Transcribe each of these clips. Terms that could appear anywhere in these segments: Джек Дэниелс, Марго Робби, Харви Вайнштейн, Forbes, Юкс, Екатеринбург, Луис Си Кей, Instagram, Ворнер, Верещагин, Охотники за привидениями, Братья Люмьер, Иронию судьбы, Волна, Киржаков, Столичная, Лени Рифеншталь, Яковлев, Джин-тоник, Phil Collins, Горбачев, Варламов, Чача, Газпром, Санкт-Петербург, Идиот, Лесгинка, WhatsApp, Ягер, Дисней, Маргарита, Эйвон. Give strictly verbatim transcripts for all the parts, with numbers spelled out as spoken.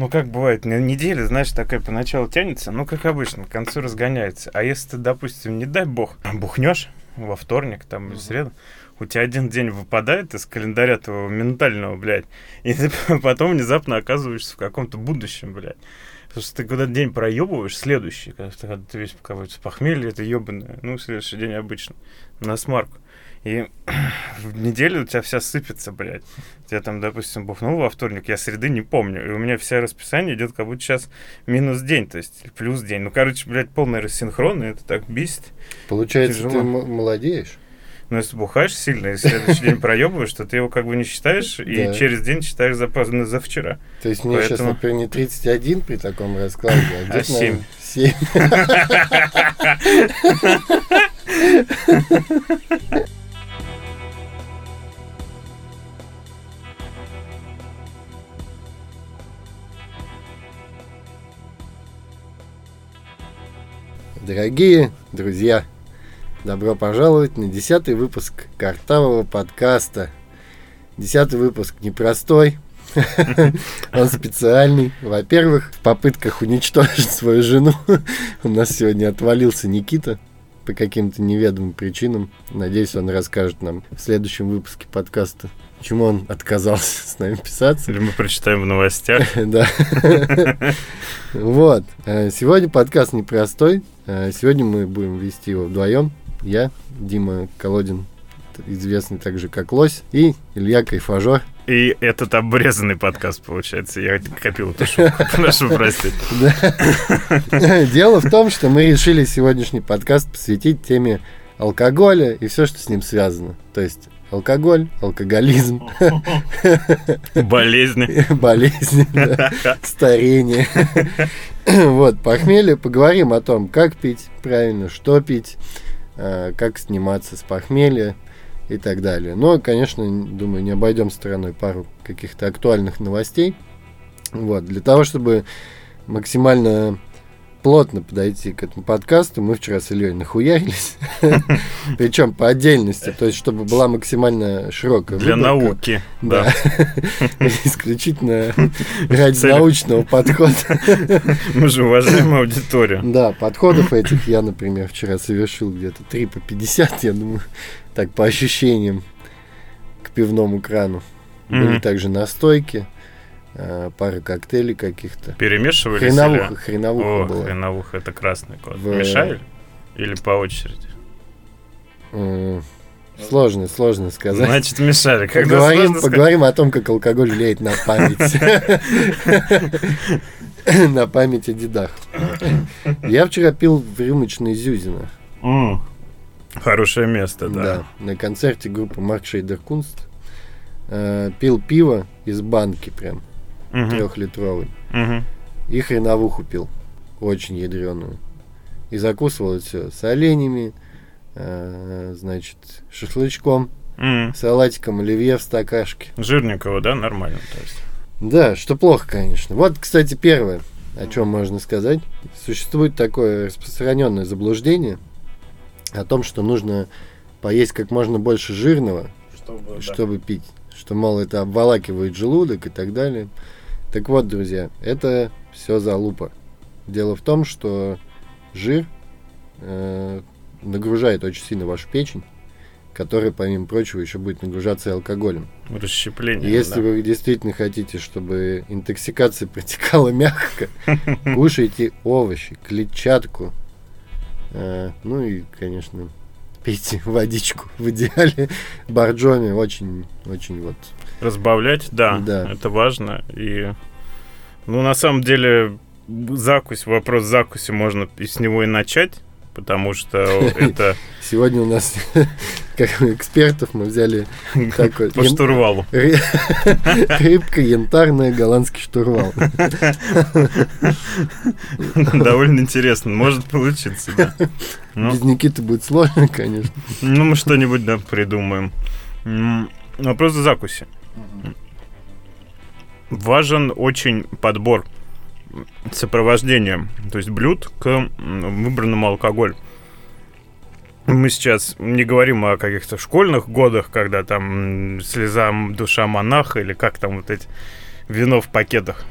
Ну, как бывает, неделя, знаешь, такая поначалу тянется, ну, как обычно, к концу разгоняется. А если ты, допустим, не дай бог, бухнешь во вторник, там, или в среду, у тебя один день выпадает из календаря твоего ментального, блядь, и ты потом внезапно оказываешься в каком-то будущем, блядь. Потому что ты когда день проебываешь, следующий, когда ты, когда ты весь какой-то похмелье, это ебаное, ну, следующий день обычно, на смарку. И в неделю у тебя вся сыпется, блядь. Я там, допустим, бухнул во вторник, я среды не помню. И у меня все расписание идет как будто сейчас минус день, то есть плюс день. Ну, короче, блядь, полный рассинхрон, и это так бесит. Получается, тяжело. Ты м- молодеешь? Ну, если бухаешь сильно, и следующий день проебываешь, то ты его как бы не считаешь, и да. через день считаешь запасанный за вчера. То есть мне Поэтому... сейчас, например, не тридцать один при таком раскладе, а где-то, а семь. семь. Дорогие друзья, добро пожаловать на десятый выпуск картавого подкаста. Десятый выпуск непростой, он специальный. Во-первых, в попытках уничтожить свою жену у нас сегодня отвалился Никита по каким-то неведомым причинам. Надеюсь, он расскажет нам в следующем выпуске подкаста, почему он отказался с нами писаться. Или мы прочитаем в новостях. Да. Вот. Сегодня подкаст непростой. Сегодня мы будем вести его вдвоем. Я, Дима Колодин, известный также как Лось, и Илья Кайфажор. И этот обрезанный подкаст, получается. Я копил эту шутку, прошу простить. Дело в том, что мы решили сегодняшний подкаст посвятить теме алкоголя и все, что с ним связано. То есть алкоголь, алкоголизм, болезни, болезни, старение. Вот, похмелье. Поговорим о том, как пить правильно, что пить, как сниматься с похмелья и так далее. Но, конечно, думаю, не обойдем стороной пару каких-то актуальных новостей. Вот, для того, чтобы максимально плотно подойти к этому подкасту, мы вчера с Ильей нахуярились. Причем по отдельности, то есть чтобы была максимально широкая выборка. Для науки, да. Исключительно ради научного подхода. Мы же уважаем аудиторию. Да, подходов этих я, например, вчера совершил где-то три по пятьдесят, я думаю, так по ощущениям, к пивному крану. Были также настойки, пары коктейлей каких-то. Перемешивали? Хреновуха, хреновуха О, была. Хреновуха, это красный код. В... Мешали? Или по очереди? Mm. Сложно, сложно сказать. Значит, мешали. Когда поговорим, поговорим о том, как алкоголь влияет на память. На память о дедах. Я вчера пил в рюмочной Зюзина. Хорошее место, да. Да, на концерте группы Марк Шейдер Кунст. Пил пиво из банки прям. Uh-huh. Трехлитровый. Uh-huh. И хреновуху пил. Очень ядреную. И закусывал это все с оленями, э, значит, шашлычком, uh-huh. салатиком оливье в стакашке. Жирникова, да, нормально, то есть. Да, что плохо, конечно. Вот, кстати, первое, о чем можно сказать. Существует такое распространенное заблуждение о том, что нужно поесть как можно больше жирного, чтобы, чтобы да. пить. Что, мол, это обволакивает желудок и так далее. Так вот, друзья, это все залупа. Дело в том, что жир э, нагружает очень сильно вашу печень, которая, помимо прочего, еще будет нагружаться и алкоголем. Расщепление. Если да. вы действительно хотите, чтобы интоксикация протекала мягко, кушайте овощи, клетчатку, э, ну и, конечно... пейте водичку, в идеале боржоми, очень, очень вот. Разбавлять, да, да, это важно. И, ну, на самом деле, закусь, вопрос закуси, можно и с него и начать, потому что это... Сегодня у нас, как экспертов, мы взяли такой... По штурвалу. Рыбка, янтарная, голландский штурвал. Довольно интересно, может получиться, да. Без Никиты будет сложно, конечно. Ну, мы что-нибудь, да, придумаем. Вопрос о закуси. Важен очень подбор сопровождения, то есть блюд к выбранному алкоголю. Мы сейчас не говорим о каких-то школьных годах, когда там слеза душа монаха или как там вот эти вино в пакетах.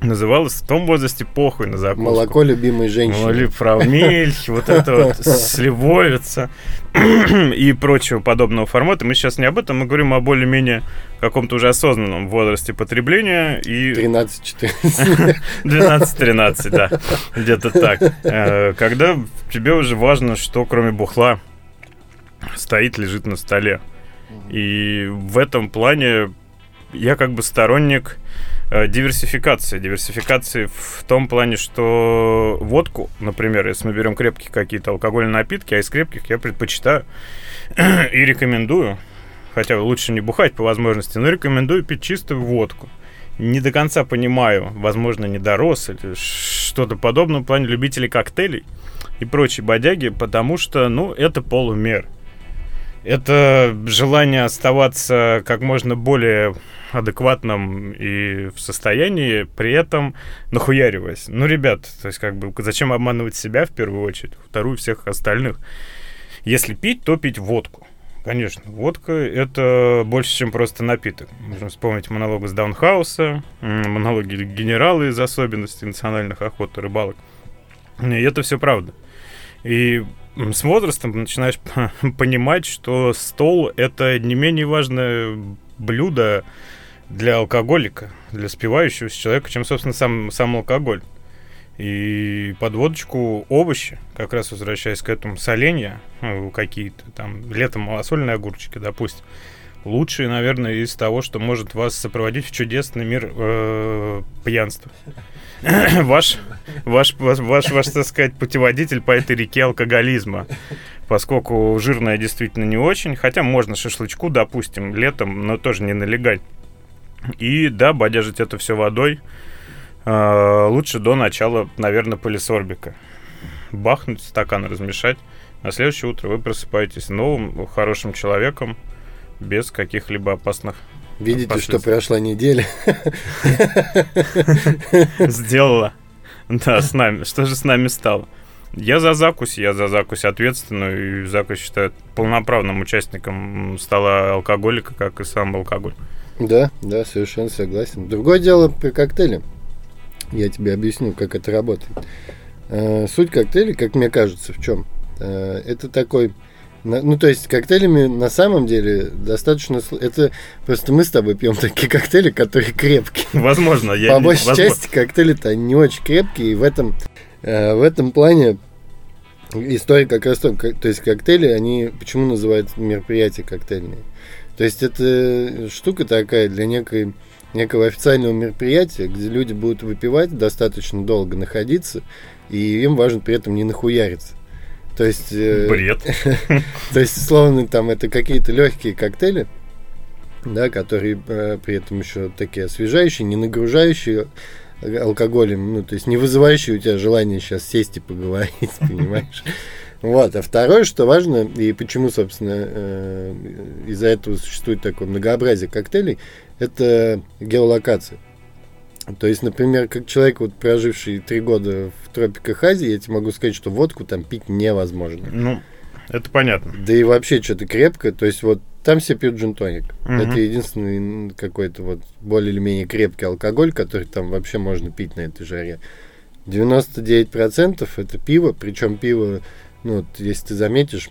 называлась в том возрасте похуй на закуску. Молоко любимой женщины. Фравмель, вот это вот, сливовица и прочего подобного формата. Мы сейчас не об этом, мы говорим о более-менее каком-то уже осознанном возрасте потребления. И... тринадцать-четырнадцать. двенадцать-тринадцать, да. Где-то так. Когда тебе уже важно, что кроме бухла стоит, лежит на столе. И в этом плане я как бы сторонник... диверсификация. Диверсификации в том плане, что водку, например, если мы берем крепкие какие-то алкогольные напитки, а из крепких я предпочитаю и рекомендую, хотя лучше не бухать по возможности, но рекомендую пить чистую водку. Не до конца понимаю, возможно, не дорос или что-то подобное в плане любителей коктейлей и прочей бодяги, потому что, ну, это полумер. Это желание оставаться как можно более адекватным и в состоянии, при этом нахуяриваясь. Ну, ребят, то есть как бы зачем обманывать себя в первую очередь, вторую всех остальных? Если пить, то пить водку. Конечно, водка — это больше, чем просто напиток. Можно вспомнить монолог из Даунхауса, монологи «Генералы» из «Особенностей национальных охот» и рыбалок. И это все правда. И с возрастом начинаешь понимать, что стол — это не менее важное блюдо для алкоголика, для спивающегося человека, чем, собственно, сам, сам алкоголь. И под водочку овощи, как раз возвращаясь к этому, соленья какие-то, там, летом малосольные огурчики, допустим, лучшие, наверное, из того, что может вас сопроводить в чудесный мир э, пьянства. Ваш, ваш, ваш, ваш, ваш, так сказать, путеводитель по этой реке алкоголизма. Поскольку жирное действительно не очень. Хотя можно шашлычку, допустим, летом, но тоже не налегать. И да, бодяжить это все водой э, лучше до начала, наверное, полисорбика. Бахнуть, стакан размешать. На следующее утро вы просыпаетесь новым, хорошим человеком, без каких-либо опасных... Видите, что прошла неделя. Сделала. Да, с нами. Что же с нами стало? Я за закусь, я за закусь ответственную. И закусь считают полноправным участником стола алкоголика, как и сам алкоголь. Да, да, совершенно согласен. Другое дело при коктейле. Я тебе объясню, как это работает. Суть коктейля, как мне кажется, в чем? Это такой... Ну, то есть, коктейлями на самом деле достаточно... Это просто мы с тобой пьем такие коктейли, которые крепкие. Возможно. Я По не... большей Возможно. части коктейли-то не очень крепкие. И в этом, э, в этом плане история как раз... То, как, то есть, коктейли, они... Почему называют мероприятия коктейльные? То есть, это штука такая для некой, некого официального мероприятия, где люди будут выпивать, достаточно долго находиться, и им важно при этом не нахуяриться. То есть, бред. То есть, словно там это какие-то легкие коктейли, да, которые э, при этом еще такие освежающие, не нагружающие алкоголем, ну, то есть не вызывающие у тебя желание сейчас сесть и поговорить, понимаешь? Вот. А второе, что важно, и почему, собственно, э, из-за этого существует такое многообразие коктейлей, это геолокация. То есть, например, как человек, вот, проживший три года в тропиках Азии, я тебе могу сказать, что водку там пить невозможно. Ну, это понятно. Да и вообще что-то крепкое. То есть, вот там все пьют джин-тоник. Угу. Это единственный какой-то вот более или менее крепкий алкоголь, который там вообще можно пить на этой жаре. девяносто девять процентов это пиво. Причем пиво, ну, вот, если ты заметишь,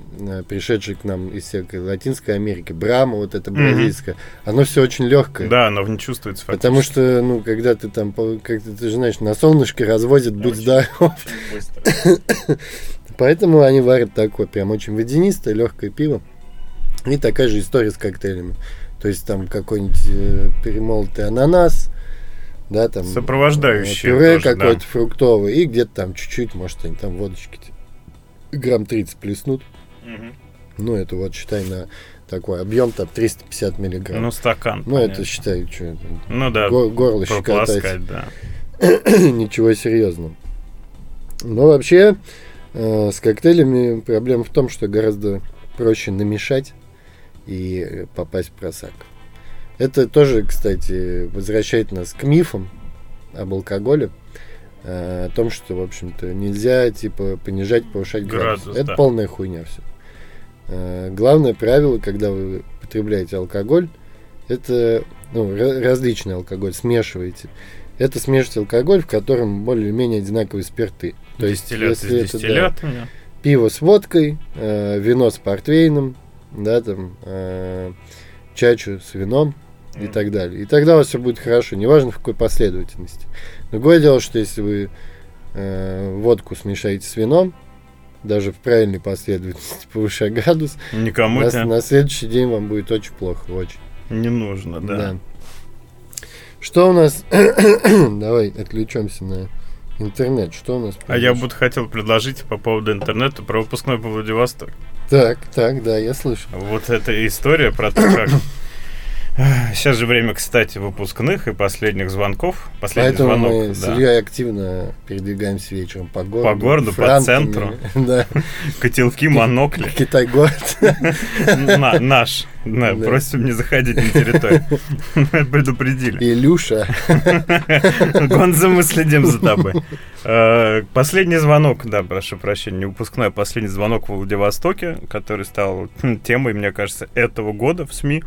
пришедший к нам из всякой Латинской Америки, брама, вот это бразильское, mm-hmm. оно все очень легкое. Да, оно не чувствуется фактически. Потому что, ну, когда ты там, как ты же знаешь, на солнышке развозят, да, будь очень, здоров. Очень Поэтому они варят такое прям очень водянистое, легкое пиво. И такая же история с коктейлями. То есть там какой-нибудь э, перемолотый ананас, да, там сопровождающее пюре тоже, какое-то, да, фруктовое, и где-то там чуть-чуть, может, они там водочки грамм тридцать плеснут. Угу. Ну, это вот, считай, на такой объем там триста пятьдесят миллиграмм. Ну, стакан. Ну, понятно. Это, считай, что это. Ну, да. Го- горло щекотать. Да. Ничего серьезного. Но вообще, э, с коктейлями проблема в том, что гораздо проще намешать и попасть в просак. Это тоже, кстати, возвращает нас к мифам об алкоголе. О том, что, в общем-то, нельзя, типа, понижать, повышать градус. градус. Это, да, полная хуйня все. Главное правило, когда вы потребляете алкоголь, это ну, различный алкоголь, смешиваете. Это смешиваете алкоголь, в котором более-менее одинаковые спирты. То дистиллят есть, если это дистиллят, да, да. Пиво с водкой, э, вино с портвейном, да, там, э, чачу с вином mm. и так далее. И тогда у вас все будет хорошо, неважно в какой последовательности. Другое дело, что если вы э, водку смешаете с вином, даже в правильной последовательности, повышая градус, никому на, на следующий день вам будет очень плохо, очень. Не нужно, да. да. Что у нас? Давай отвлечемся на интернет. Что у нас? А я бы хотел предложить по поводу интернета про выпускной по Владивостоку. Так, так, да, я слышал. Вот эта история про то, как... Сейчас же время, кстати, выпускных и последних звонков. Последний Поэтому звонок, мы да. с Ильей активно передвигаемся вечером по городу. По городу, франками, по центру. Да. Котелки, монокли. Китай-город. Наш. Да, да. Просим не заходить на территорию. Предупредили. Илюша. Гонзо, мы следим за тобой. Последний звонок, да, прошу прощения, не выпускной, а последний звонок в Владивостоке, который стал темой, мне кажется, этого года в СМИ.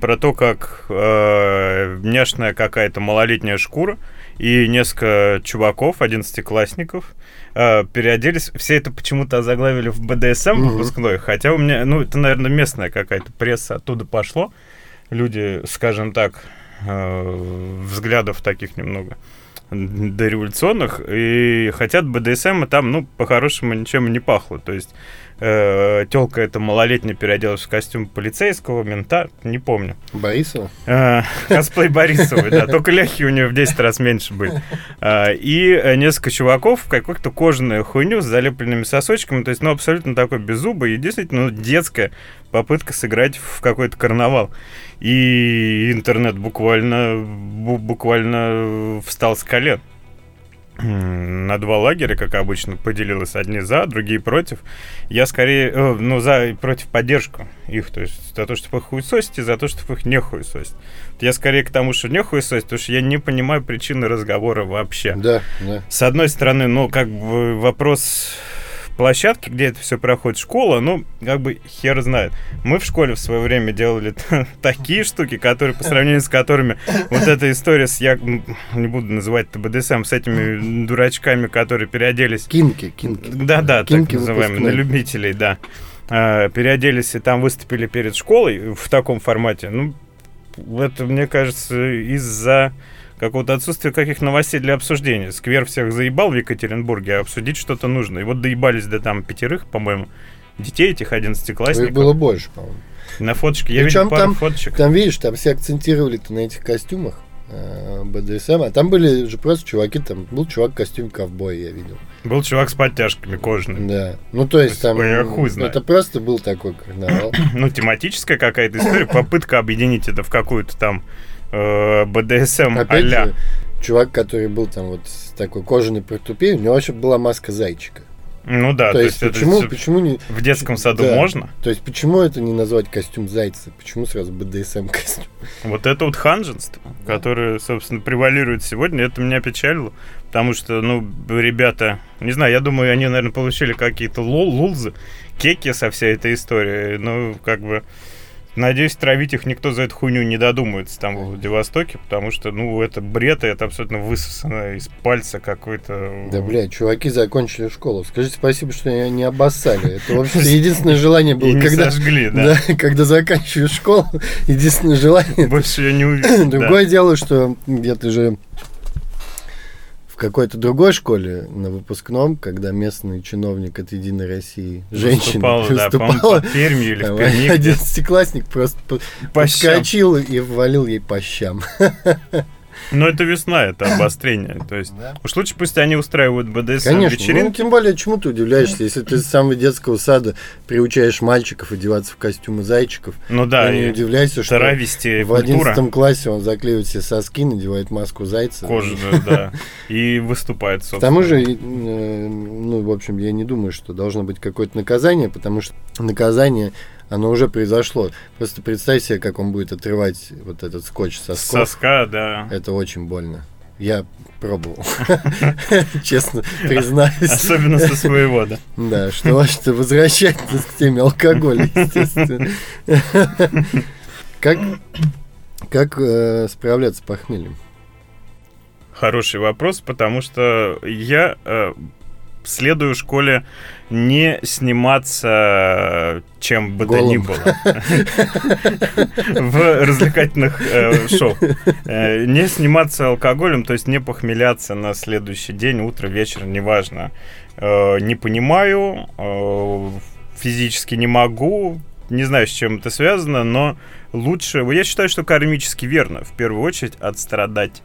Про то, как э, внешняя какая-то малолетняя шкура и несколько чуваков, одиннадцатиклассников, э, переоделись. Все это почему-то озаглавили в БДСМ выпускной, mm-hmm. хотя у меня, ну, это, наверное, местная какая-то пресса оттуда пошло. Люди, скажем так, э, взглядов таких немного дореволюционных, и хотят БДСМ, и там, ну, по-хорошему ничем не пахло. То есть э, тёлка эта малолетняя переоделась в костюм полицейского, мента, не помню. Борисова? Э, косплей Борисовой, да, только ляхи у нее в десять раз меньше были. И несколько чуваков в какую-то кожаную хуйню с залепленными сосочками, то есть, ну, абсолютно такой беззубый, и действительно, ну, детская попытка сыграть в какой-то карнавал. И интернет буквально, буквально встал с колен. На два лагеря, как обычно, поделилось. Одни за, другие против. Я скорее, э, ну, за и против поддержку их. То есть за то, чтобы их хуесосить, и за то, чтобы их не хуесосить. Я скорее к тому, что не хуесосить, потому что я не понимаю причины разговора вообще. Да, да. С одной стороны, ну, как бы вопрос... Площадки, где это все проходит, школа, ну, как бы хер знает. Мы в школе в свое время делали такие штуки, которые, по сравнению с которыми вот эта история с, я не буду называть это БДСМ, с этими дурачками, которые переоделись... Кинки, кинки. Да-да, так называемые, на любителей, да. Переоделись и там выступили перед школой в таком формате. Ну, это, мне кажется, из-за... какого-то отсутствия каких новостей для обсуждения. Сквер всех заебал в Екатеринбурге, а обсудить что-то нужно. И вот доебались до там пятерых, по-моему, детей этих одиннадцатиклассников. Их было больше, по-моему. На фоточке. Я Причем видел пару там, фоточек. Там, видишь, там все акцентировали-то на этих костюмах БДСМ, а там были же просто чуваки, там был чувак в костюме ковбоя, я видел. Был чувак с подтяжками кожаными. Да, ну то есть там это просто был такой карнавал. Ну тематическая какая-то история, попытка объединить это в какую-то там БДСМ а-ля. Же, чувак, который был там вот с такой кожаной портупеей, у него вообще была маска зайчика. Ну да, то, то есть, есть почему, это почему не... в детском саду да. можно? То есть почему это не назвать костюм зайца? Почему сразу БДСМ-костюм? Вот это вот ханженство, да. которое, собственно, превалирует сегодня, это меня печалило, потому что, ну, ребята, не знаю, я думаю, они, наверное, получили какие-то лол, лулзы, кеки со всей этой историей, ну, как бы... Надеюсь, травить их никто за эту хуйню не додумается там в Владивостоке, потому что, ну, это бред, и это абсолютно высосано из пальца какой-то... Да, блядь, чуваки закончили школу. Скажите спасибо, что меня не обоссали. Это вообще единственное желание было, когда... И не сожгли, да. Да, когда заканчиваешь школу, единственное желание... Больше я не увидел. Другое дело, что где-то же в какой-то другой школе на выпускном, когда местный чиновник от «Единой России», женщина выступала, одиннадцатиклассник просто подскочил и ввалил ей по щам. Но это весна, это обострение. То есть да. уж лучше пусть они устраивают БДСМ вечеринки. Ну, тем более, чему ты удивляешься, если ты с самого детского сада приучаешь мальчиков одеваться в костюмы зайчиков. Ну да, и не удивляйся, что в культура. одиннадцатом классе он заклеивает все соски, надевает маску зайца. Кожаную, да. И выступает, собственно. К тому же, ну, в общем, я не думаю, что должно быть какое-то наказание, потому что наказание... Оно уже произошло. Просто представь себе, как он будет отрывать вот этот скотч со соска, да. Это очень больно. Я пробовал. Честно признаюсь. Особенно со своего, да. Да, что важно возвращать к теме алкоголя, естественно. Как Как э, справляться с похмельем? Хороший вопрос, потому что я э, следую школе не сниматься чем бы то ни было в развлекательных шоу. Не сниматься алкоголем, то есть не похмеляться на следующий день, утро, вечер, неважно. Не понимаю, физически не могу, не знаю, с чем это связано, но лучше... Я считаю, что кармически верно, в первую очередь, отстрадать.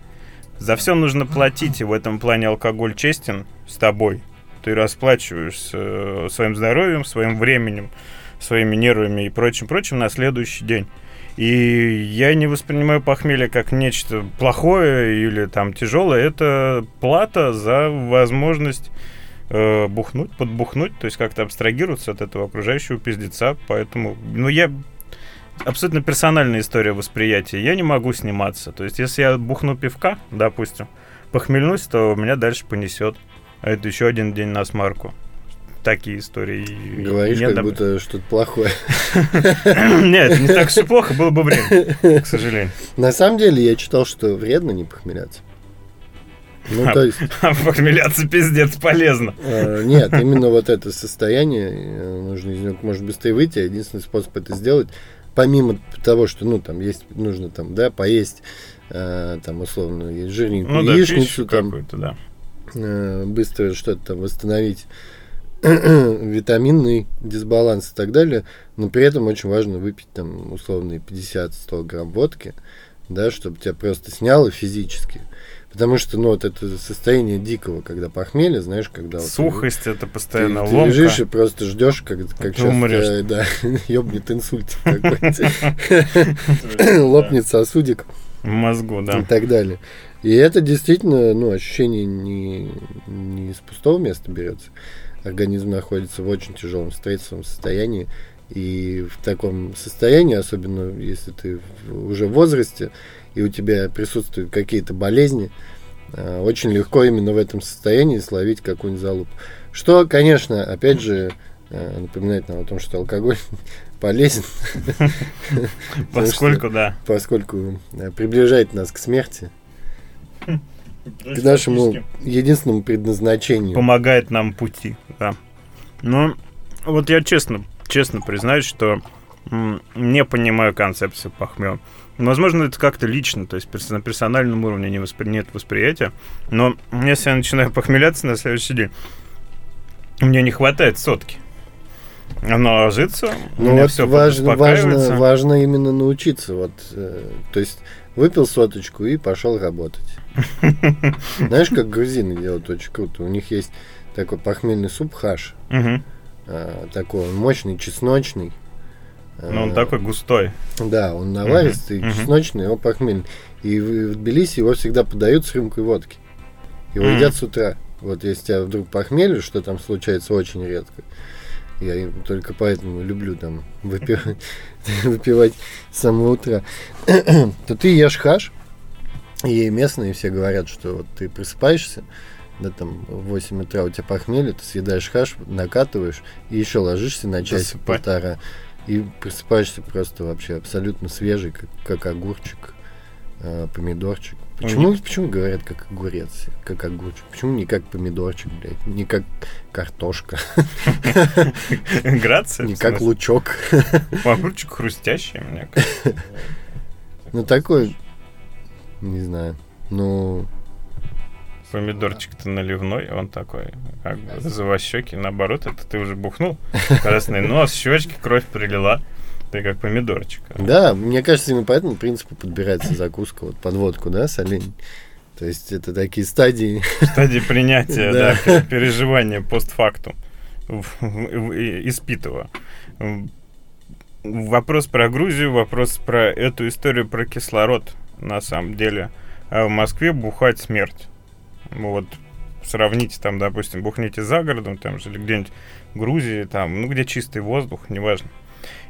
За все нужно платить, и в этом плане алкоголь честен с тобой. Ты расплачиваешься своим здоровьем, своим временем, своими нервами и прочим-прочим на следующий день. И я не воспринимаю похмелье как нечто плохое или там тяжелое. Это плата за возможность э, бухнуть, подбухнуть, то есть как-то абстрагироваться от этого окружающего пиздеца. Поэтому, ну, я... Абсолютно персональная история восприятия. Я не могу сниматься. То есть, если я бухну пивка, допустим, похмельнусь, то меня дальше понесет. А это еще один день на смарку. Такие истории. Говоришь, нет, как доб... будто что-то плохое. Нет, не так все плохо, было бы вредно, к сожалению. На самом деле, я читал, что вредно не похмеляться. Ну, а, то есть... а похмеляться пиздец полезно. Э, нет, именно вот это состояние, нужно из него, может, быстрее выйти. Единственный способ это сделать, помимо того, что, ну, там, есть, нужно, там, да, поесть, э, там, условно, есть жирненькую, ну, да, яичницу, там, да, э, быстро что-то там восстановить, витаминный дисбаланс и так далее, но при этом очень важно выпить, там, условно, пятьдесят-сто грамм водки, да, чтобы тебя просто сняло физически. Потому что, ну, вот это состояние дикого, когда похмелье, знаешь, когда... Сухость, вот, это постоянно ты, ломка. Ты лежишь и просто ждешь, как, как сейчас... Умрёшь. Да, ёбнет инсульт какой-то. Лопнет сосудик. В мозгу, да. И так далее. И это действительно, ну, ощущение не из пустого места берется. Организм находится в очень тяжелом стрессовом состоянии. И в таком состоянии, особенно если ты уже в возрасте, и у тебя присутствуют какие-то болезни, э, очень легко именно в этом состоянии словить какую-нибудь залупу. Что, конечно, опять же, э, напоминает нам о том, что алкоголь полезен. Поскольку, да. Поскольку приближает нас к смерти, к нашему единственному предназначению. Помогает нам пути, да. Но вот я честно, честно признаюсь, что не понимаю концепцию похмелья. Возможно, это как-то лично, то есть на персональном уровне не воспри... нет восприятия. Но если я начинаю похмеляться на следующий день, мне не хватает сотки. Оно ложится, ну, у меня вот все важно, важно, важно именно научиться. Вот, э, то есть выпил соточку и пошел работать. Знаешь, как грузины делают очень круто. У них есть такой похмельный суп хаш. Такой мощный, чесночный. Но он а, такой густой. Да, он наваристый, uh-huh. чесночный, его похмельный. И в Тбилиси его всегда подают с рюмкой водки. Его uh-huh. едят с утра. Вот если тебя вдруг похмелье, что там случается очень редко. Я только поэтому люблю там выпивать, выпивать с самого утра. То ты ешь хаш, и местные все говорят, что вот ты просыпаешься, да, там в восемь утра у тебя похмелье, ты съедаешь хаш, накатываешь и еще ложишься на час-полтора. И просыпаешься просто вообще абсолютно свежий, как, как огурчик, э, помидорчик. Почему, почему говорят как огурец, как огурчик? Почему не как помидорчик, блядь? Не как картошка. Грация? Не как лучок. Огурчик хрустящий, мне кажется. Ну, такой, не знаю, ну... Помидорчик-то наливной, он такой, как бы, завощёкий. Наоборот, это ты уже бухнул, красный нос, щечки, кровь прилила. Ты как помидорчик. Да, мне кажется, именно по этому принципу подбирается закуска, вот под водку, да, солень. То есть это такие стадии. Стадии принятия, да, да, переживания постфактум, испитого. Вопрос про Грузию, вопрос про эту историю про кислород, на самом деле. А в Москве бухать смерть. Вот сравните там, допустим, бухните за городом, там же или где-нибудь в Грузии, там, ну, где чистый воздух, неважно,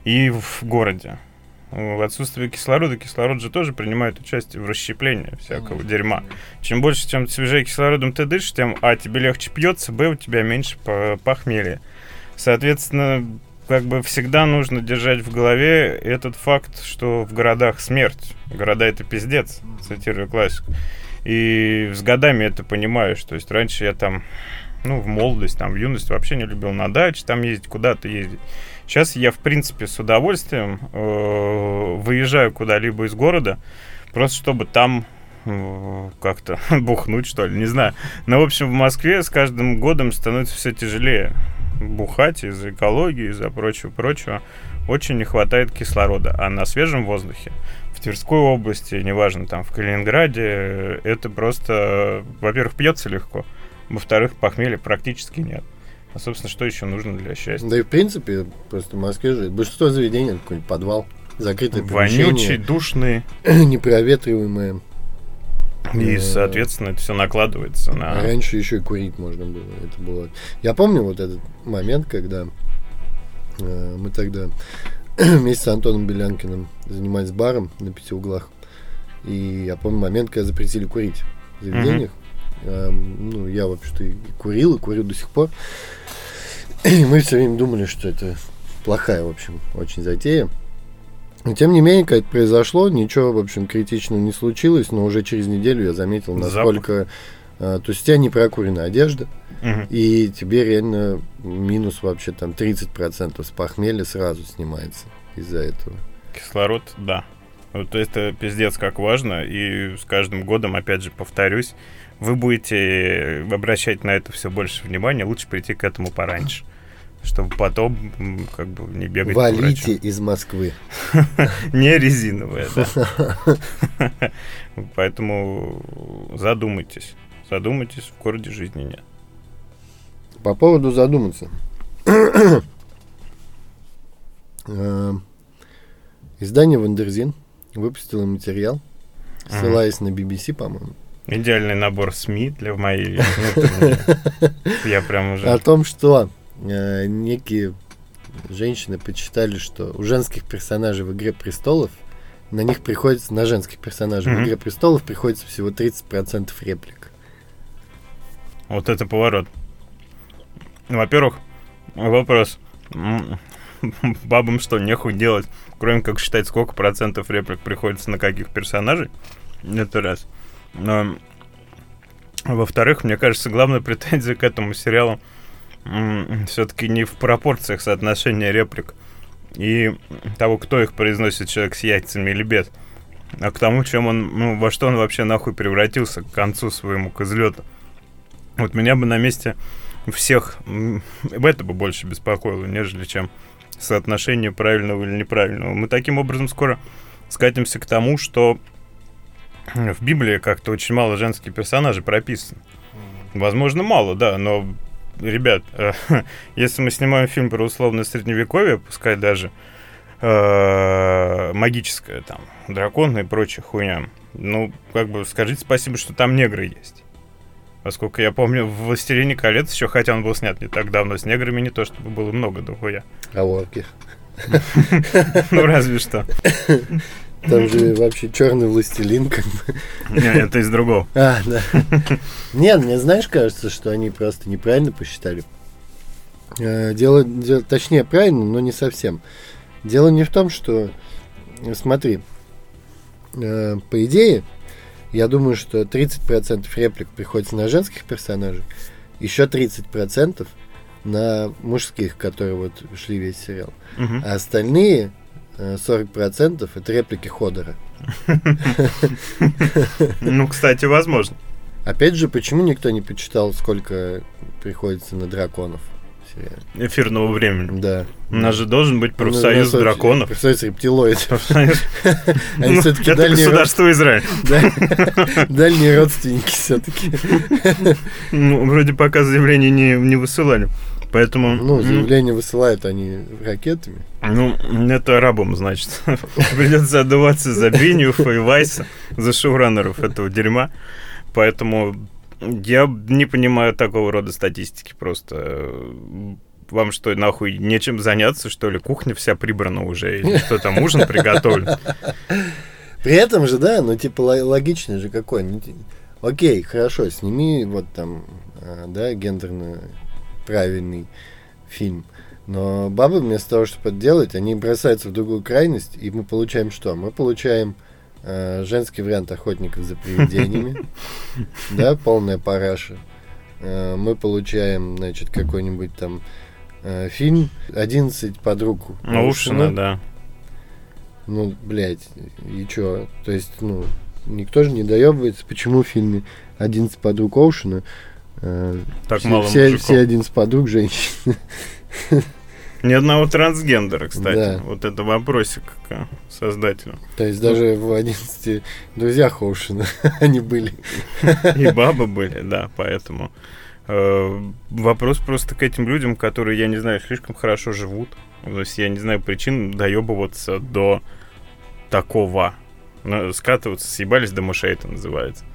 и в городе. В отсутствии кислорода, кислород же тоже принимает участие в расщеплении всякого mm-hmm. дерьма. Чем больше, чем свежее кислородом ты дышишь, тем, а, тебе легче пьется, б, у тебя меньше похмелья. Соответственно, как бы всегда нужно держать в голове этот факт, что в городах смерть. Города — это пиздец, цитирую классику. И с годами это понимаешь. То есть раньше я там, ну, в молодость, там, в юность вообще не любил на даче там ездить, куда-то ездить. Сейчас я, в принципе, с удовольствием э, выезжаю куда-либо из города, просто чтобы там э, как-то бухнуть, что ли, не знаю. Но, в общем, в Москве с каждым годом становится все тяжелее бухать из-за экологии, из-за прочего-прочего. Очень не хватает кислорода. А на свежем воздухе, в Тверской области, неважно, там, в Калининграде, это просто, во-первых, пьется легко, во-вторых, похмелья практически нет. А, собственно, что еще нужно для счастья? Да и, в принципе, просто в Москве же большинство заведений, какой-нибудь подвал, закрытое помещение. Вонючий, душный. Непроветриваемое. И, соответственно, это все накладывается на... Раньше еще и курить можно было. Это было... Я помню вот этот момент, когда э, мы тогда вместе с Антоном Белянкиным занимались баром на Пяти углах. И я помню момент, когда запретили курить в заведениях. Mm-hmm. Ну, я вообще-то и курил, и курю до сих пор. И мы все время думали, что это плохая, в общем, очень затея. Но, тем не менее, как это произошло, ничего, в общем, критичного не случилось. Но уже через неделю я заметил, насколько... Запах. То есть у тебя не прокурена одежда, угу. И тебе реально минус вообще там тридцать процентов с похмелья сразу снимается из-за этого. Кислород, да. Вот это пиздец как важно. И с каждым годом, опять же, повторюсь, вы будете обращать на это все больше внимания. Лучше прийти к этому пораньше, чтобы потом как бы не бегать. Валите из Москвы. Не резиновая, да. Поэтому задумайтесь. Задумайтесь, в городе жизни нет. По поводу задуматься. Издание «Вандерзин» выпустило материал, ссылаясь на би би си, по-моему. Идеальный набор СМИ для моей... Я прям уже... О том, что э, некие женщины почитали, что у женских персонажей в «Игре престолов» на них приходится, на женских персонажей mm-hmm. в «Игре престолов» приходится всего тридцать процентов реплик. Вот это поворот. Во-первых, вопрос. Бабам что, нехуй делать, кроме как считать, сколько процентов реплик приходится на каких персонажей? Это раз. Но, во-вторых, мне кажется, главная претензия к этому сериалу м- все-таки не в пропорциях соотношения реплик и того, кто их произносит, человек с яйцами или без, а к тому, чем он, ну, во что он вообще нахуй превратился к концу своему, к излету. Вот меня бы на месте всех м- это бы больше беспокоило, нежели чем соотношение правильного или неправильного. Мы таким образом скоро скатимся к тому, что в Библии как-то очень мало женских персонажей прописано. Возможно, мало, да, но, ребят, э, если мы снимаем фильм про условное средневековье, пускай даже э, магическое, там, драконы и прочая хуйня, ну, как бы, скажите спасибо, что там негры есть. Поскольку я помню, в «Властелине колец» еще, хотя он был снят не так давно, с неграми не то чтобы было много, да хуя. А орки? Ну, разве что. Там же вообще черный властелин, как бы. Нет, это из другого. А, да. Нет, мне, знаешь, кажется, что они просто неправильно посчитали. Дело, дело, точнее, правильно, но не совсем. Дело не в том, что... Смотри, по идее, я думаю, что тридцать процентов реплик приходится на женских персонажей, еще тридцать процентов на мужских, которые вот шли весь сериал. Угу. А остальные... сорок процентов это реплики Ходора. Ну, кстати, возможно. Опять же, почему никто не почитал, сколько приходится на драконов в сериале? Эфирного времени. Да. У нас же должен быть профсоюз драконов. Профсоюз рептилоидов. Это государство Израиль. Дальние родственники все-таки. Ну, вроде пока заявление не высылали. Поэтому... Ну, заявление высылают они ракетами. Ну, это рабом, значит. Придется отдуваться за Бинюф и Вайса, за шоураннеров этого дерьма. Поэтому я не понимаю такого рода статистики просто. Вам что, нахуй, нечем заняться, что ли? Кухня вся прибрана уже, или что там, ужин приготовлен? При этом же, да, ну, типа, логично же какой. Окей, хорошо, сними вот там, да, гендерную... правильный фильм. Но бабы вместо того, чтобы это делать, они бросаются в другую крайность, и мы получаем что? Мы получаем э, женский вариант охотников за привидениями, да, полная параша. Мы получаем, значит, какой-нибудь там фильм «Одиннадцать подруг Оушена», да. Ну, блядь, и чё? То есть, ну, никто же не доёбывается, почему в фильме «Одиннадцать подруг Оушена» так все, мало все, все одиннадцать подруг женщины. Ни одного трансгендера, кстати. Да. Вот это вопросик к создателю. То есть даже в одиннадцати друзьях Оушена они были. И бабы были, да, поэтому. Э, вопрос просто к этим людям, которые, я не знаю, слишком хорошо живут. То есть я не знаю причин доебываться до такого. Но скатываться, съебались до мышей, это называется.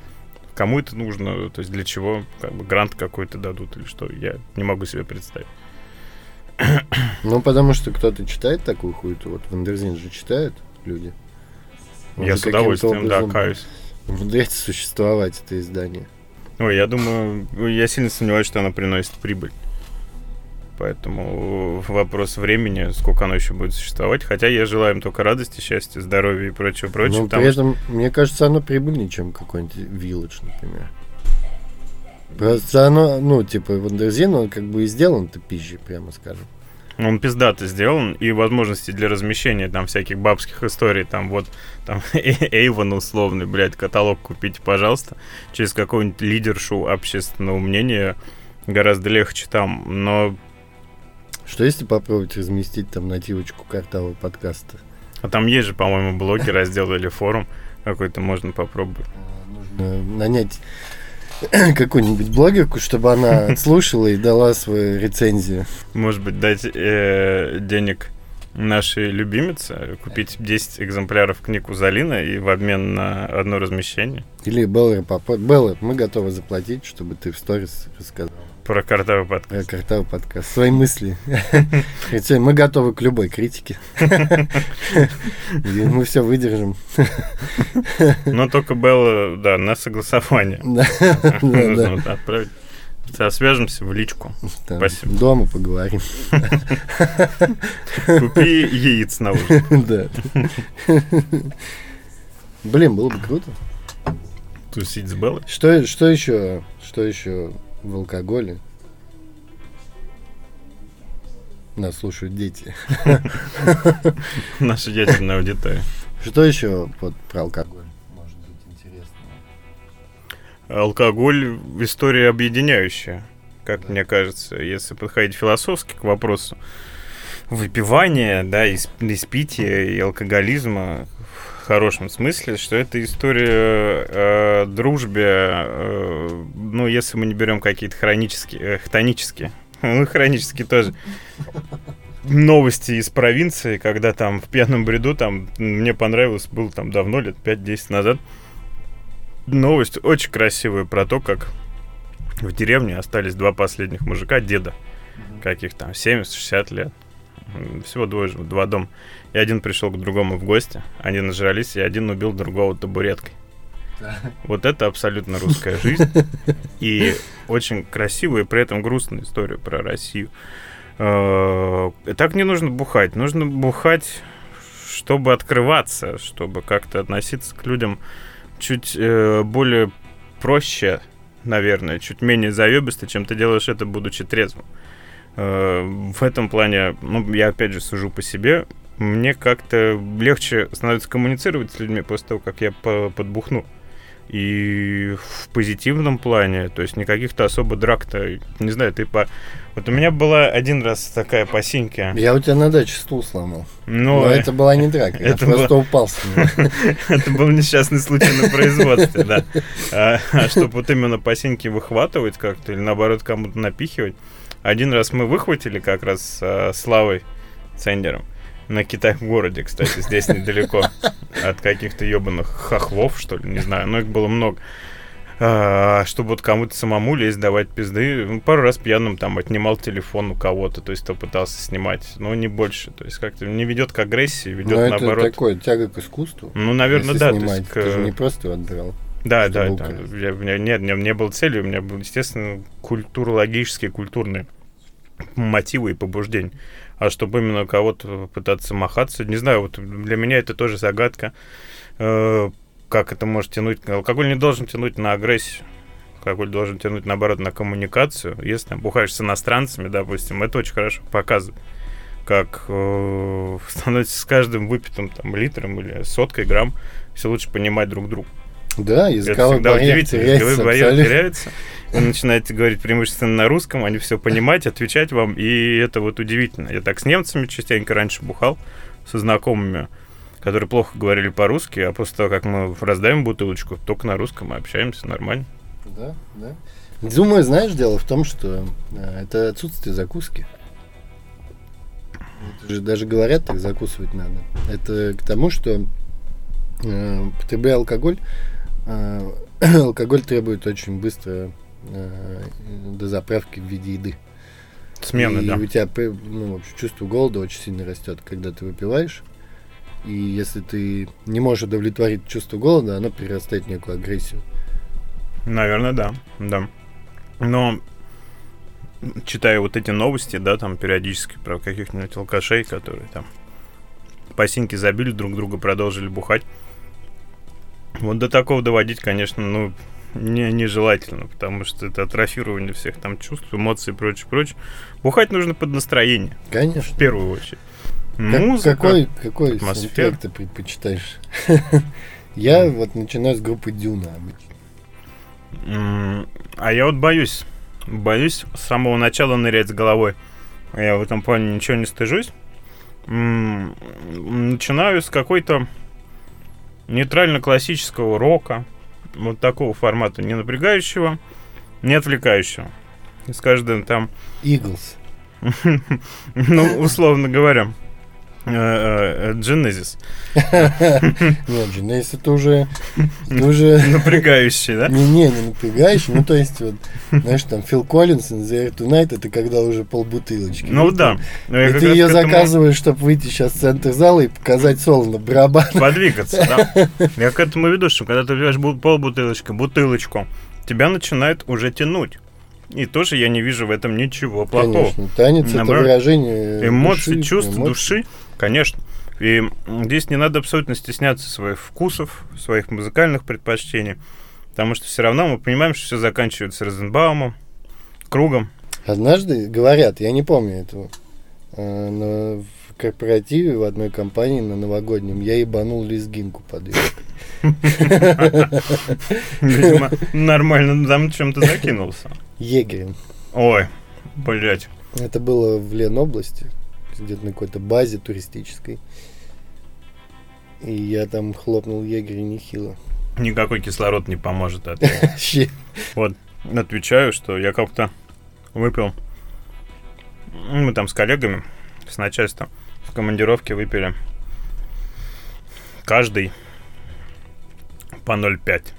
Кому это нужно, то есть для чего, как бы, грант какой-то дадут или что, я не могу себе представить. Ну, потому что кто-то читает такую хуету. Вот Вандерзин же читают люди. Он я с удовольствием, да, каюсь. Умудряется существовать это издание. Ой, я думаю, я сильно сомневаюсь, что оно приносит прибыль. Поэтому вопрос времени, сколько оно еще будет существовать. Хотя я желаю им только радости, счастья, здоровья и прочего-прочего. Ну, при этом, что... мне кажется, оно прибыльнее, чем какой-нибудь Village, например. Просто оно, ну, типа, Вандерзин, он как бы и сделан-то пищей, прямо скажем. Он пиздато сделан, и возможности для размещения там всяких бабских историй, там вот, там, Эйвон условный, блядь, каталог купите, пожалуйста, через какую-нибудь лидершу общественного мнения гораздо легче там, но... Что если попробовать разместить там нативочку картавого подкаста? А там есть же, по-моему, блоги, раздел или форум какой-то, можно попробовать. Нужно нанять... какую-нибудь блогерку, чтобы она отслушала и дала свою рецензию. Может быть, дать э, денег нашей любимице, купить десять экземпляров книг у Залина и в обмен на одно размещение. Или Белла, Попо... Белла, мы готовы заплатить, чтобы ты в сторис рассказал. Про картавый подкаст. Про картавый подкаст. Свои мысли. Мы готовы к любой критике. Мы все выдержим. Но только Белла, да, на согласование. Нужно отправить. Свяжемся в личку. Спасибо. Дома поговорим. Купи яиц на ужин. Да. Блин, было бы круто. Тусить с Беллой. Что еще? Что еще? В алкоголе. Нас слушают дети. Наша ядерная аудитория. Что еще вот про алкоголь может быть интересного? Алкоголь — история объединяющая, как да. мне кажется. Если подходить философски к вопросу выпивания, да, и спития, и алкоголизма в хорошем смысле, что это история э, дружбе, э, ну, если мы не берем какие-то хронические, э, хтонические, ну, хронические тоже, новости из провинции, когда там в пьяном бреду, там, мне понравилось, было там давно, лет пять-десять назад, новость очень красивая про то, как в деревне остались два последних мужика, деда, каких там семьдесят-шестьдесят лет. Всего двое, два дома. И один пришел к другому в гости. Они нажрались, и один убил другого табуреткой. Вот это абсолютно русская жизнь. И очень красивая, и при этом грустная история про Россию. Так не нужно бухать. Нужно бухать, чтобы открываться, чтобы как-то относиться к людям чуть более проще, наверное, чуть менее заебисто, чем ты делаешь это, будучи трезвым. В этом плане, ну, я опять же сужу по себе, мне как-то легче становится коммуницировать с людьми после того, как я подбухну. И в позитивном плане, то есть никаких-то особо драк-то, не знаю, ты по... Вот у меня была один раз такая по синьке. Я у тебя на даче стул сломал. Но, Но это была не драка, я просто упал с ним. Это был несчастный случай на производстве, да. А чтобы вот именно по синьке выхватывать как-то или наоборот кому-то напихивать. Один раз мы выхватили как раз э, Славой Цендером на Китах в городе, кстати, здесь недалеко от каких-то ебаных хохлов, что ли, не знаю, но их было много. А, чтобы вот кому-то самому лезть, давать пизды. Пару раз пьяным там отнимал телефон у кого-то, то есть кто пытался снимать, но не больше. То есть как-то не ведет к агрессии, ведет но наоборот. Это такое, тяга к искусству? Ну, наверное, да. Снимать, то есть, ты к... же не просто отдрал. Да, да, да. У меня не было цели, у меня был, естественно, культурологический, культурный мотивы и побуждения. А чтобы именно кого-то пытаться махаться, не знаю, вот для меня это тоже загадка, э, как это может тянуть. Алкоголь не должен тянуть на агрессию, алкоголь должен тянуть, наоборот, на коммуникацию. Если там бухаешь с иностранцами, допустим, это очень хорошо показывает, как э, становится с каждым выпитым там, литром или соткой грамм все лучше понимать друг друга. Да, языковой барьер теряется. Вы начинаете говорить преимущественно на русском, они все понимать, отвечать вам, и это вот удивительно. Я так с немцами частенько раньше бухал, со знакомыми, которые плохо говорили по-русски, а после того, как мы раздаем бутылочку, только на русском мы общаемся нормально. Да, да. Думаю, знаешь, дело в том, что это отсутствие закуски. Это же даже говорят, так закусывать надо. Это к тому, что э, потребляя алкоголь, алкоголь требует очень быстро э, дозаправки в виде еды. Смены, и да. И у тебя ну, вообще, чувство голода очень сильно растет, когда ты выпиваешь. И если ты не можешь удовлетворить чувство голода, оно перерастает в некую агрессию. Наверное, да. да. Но, читая вот эти новости, да, там периодически про каких-нибудь алкашей, которые там по синьке забили друг друга, продолжили бухать. Вот до такого доводить, конечно, ну, не, нежелательно, потому что это атрофирование всех там чувств, эмоций и прочее, прочее. Бухать нужно под настроение. Конечно. В первую очередь. Как, Музыка, какой, какой атмосфера. Ты предпочитаешь? Я вот начинаю с группы Дюна обычно. А я вот боюсь, боюсь с самого начала нырять с головой. Я в этом плане ничего не стыжусь. Начинаю с какой-то нейтрально-классического рока, вот такого формата, не напрягающего, не отвлекающего. С каждым там... Иглс. Ну, условно говоря, Genesis. Нет, Genesis это уже... Напрягающий, да? Не-не, не напрягающий, ну, то есть, вот, знаешь, там, Phil Collins in The Air Tonight, это когда уже полбутылочки. Ну, да. И ты ее заказываешь, чтобы выйти сейчас в центр зала и показать соло на барабанах. Подвигаться, да. Я к этому веду, что когда ты берешь полбутылочки, бутылочку, тебя начинает уже тянуть. И тоже я не вижу в этом ничего плохого. Конечно, танец — это выражение эмоций, чувств, души. Конечно. И здесь не надо абсолютно стесняться своих вкусов, своих музыкальных предпочтений, потому что все равно мы понимаем, что все заканчивается Розенбаумом, кругом. Однажды, говорят, я не помню этого, но в корпоративе в одной компании на новогоднем я ебанул лезгинку под елкой. Нормально, там чем-то закинулся. Ягерем. Ой, блять. Это было в Ленобласти, где-то на какой-то базе туристической. И я там хлопнул ягеря нехило. Никакой кислород не поможет от этого. Вот, отвечаю, что я как-то выпил. Мы там с коллегами, с начальством в командировке выпили каждый по ноль пять,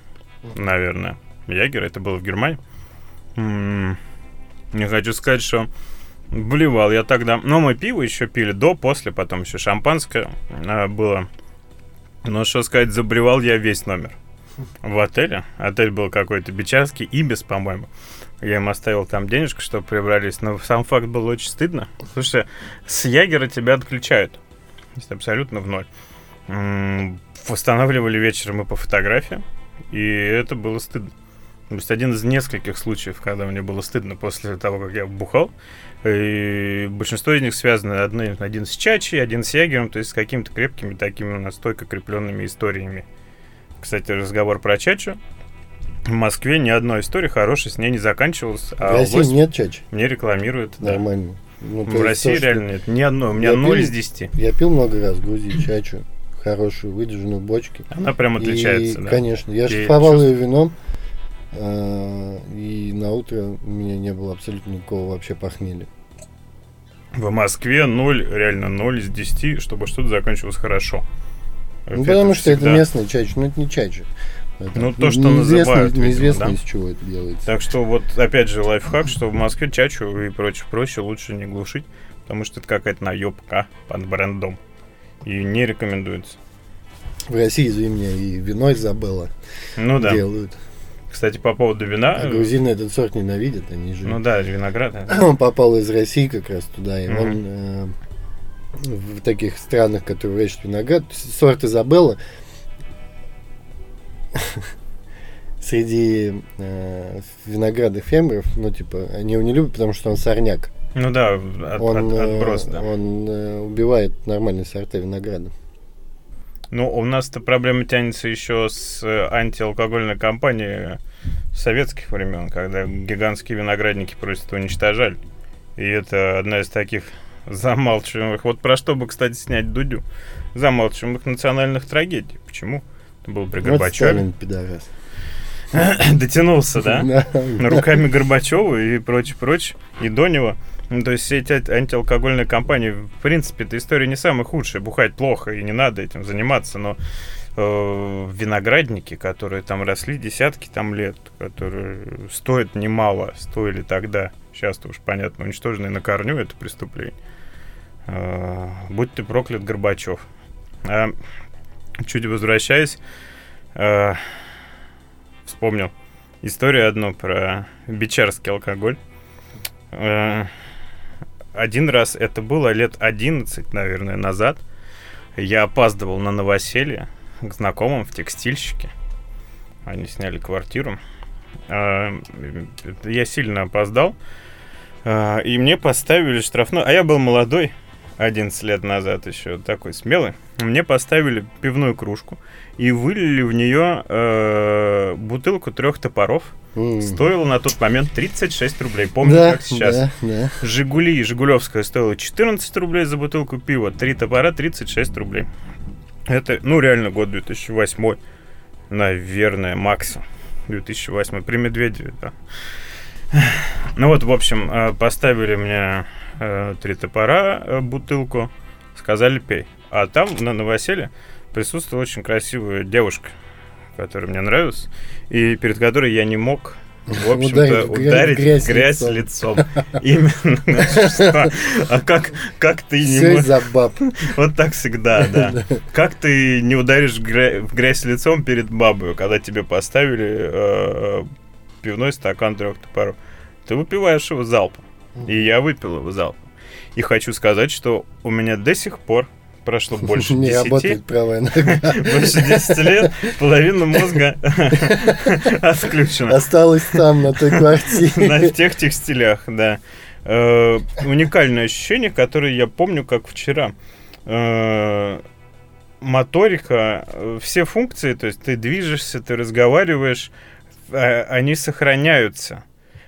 наверное, ягер. Это было в Германии. Не хочу сказать, что блевал я тогда. Но мы пиво еще пили до, после, потом еще шампанское было. Но что сказать, забревал я весь номер в отеле. Отель был какой-то бичарский, Ибис, по-моему. Я им оставил там денежку, чтобы прибрались. Но сам факт был очень стыдно. Слушай, с ягера тебя отключают. Абсолютно в ноль. Восстанавливали вечером и по фотографии. И это было стыдно. То есть один из нескольких случаев, когда мне было стыдно после того, как я бухал. И большинство из них связаны один, один с Чачей, один с Ягером, то есть с какими-то крепкими, такими настойко крепленными историями. Кстати, разговор про Чачу. В Москве ни одной истории хорошей с ней не заканчивалась. А в России Лось нет Чачи? Мне рекламируют. Нормально. Да. Ну, в России то, реально нет. Ни одной. У меня ноль из десяти. Я пил много раз Грузии Чачу. Хорошую, выдержанную в бочке. Она прям отличается. И, да. Конечно. Я шлифовал ее вином. И на утро у меня не было абсолютно никакого вообще похмелья. В Москве ноль, реально ноль из десяти, чтобы что-то закончилось хорошо. Ну, это потому всегда... что это местная чача, но это не чача. Это ну, то, что называют, неизвестно, видимо, да? Из чего это делается. Так что вот, опять же, лайфхак, что в Москве чачу и прочее, проще лучше не глушить, потому что это какая-то наебка под брендом. И не рекомендуется. В России, извини меня, и вино Изабелла ну, да. делают. Кстати, по поводу вина... А грузины этот сорт ненавидят, они же... Ну да, виноград. Он попал из России как раз туда, и mm-hmm. он э, в таких странах, которые выращивают виноград, сорт Изабелла среди э, виноградных фермеров, ну типа, они его не любят, потому что он сорняк. Ну да, от, он, от, отброс, да. Он э, убивает нормальные сорта винограда. Ну, у нас-то проблема тянется еще с антиалкогольной кампанией советских времен, когда гигантские виноградники просто уничтожали. И это одна из таких замалчиваемых... Вот про что бы, кстати, снять Дудю? Замалчиваемых национальных трагедий. Почему? Это был при Горбачеве. Вот Сталин, пидорас. Дотянулся, да? Руками Горбачева и прочее-прочее. И до него... Ну, то есть все эти антиалкогольные кампании, в принципе, эта история не самая худшая. Бухать плохо, и не надо этим заниматься. Но э, виноградники, которые там росли десятки там лет, которые стоят немало, стоили тогда, сейчас-то уж понятно, уничтоженные на корню, это преступление. Э, будь ты проклят, Горбачев. А, чуть возвращаясь, э, вспомнил историю одну про бичарский алкоголь. Э, Один раз, это было лет одиннадцать, наверное, назад, я опаздывал на новоселье к знакомым в текстильщике. Они сняли квартиру. Я сильно опоздал, и мне поставили штрафной. А я был молодой, одиннадцать лет назад еще, такой смелый. Мне поставили пивную кружку и вылили в нее бутылку трех топоров. Стоило на тот момент тридцать шесть рублей. Помню, да, как сейчас. Да, да. Жигули и Жигулевская стоила четырнадцать рублей за бутылку пива. Три топора тридцать шесть рублей. Это, ну, реально год две тысячи восьмой. Наверное, максимум. две тысячи восьмой. При Медведеве, да. Ну вот, в общем, поставили мне три топора, бутылку. Сказали, пей. А там, на новоселье, присутствовала очень красивая девушка, которая мне нравилась, и перед которой я не мог, в общем-то, ударить грязь, грязь лицом. Именно. А как ты не... за баб. Вот так всегда, да. Как ты не ударишь в грязь лицом перед бабой, когда тебе поставили пивной стакан трех топоров? Ты выпиваешь его залпом. И я выпил его залпом. И хочу сказать, что у меня до сих пор прошло больше десяти. Не работает правая нога. Больше десяти лет, половина мозга отключена. Осталось там, на той квартире. На тех текстилях, да. Уникальное ощущение, которое я помню, как вчера. Моторика, все функции, то есть ты движешься, ты разговариваешь, они сохраняются.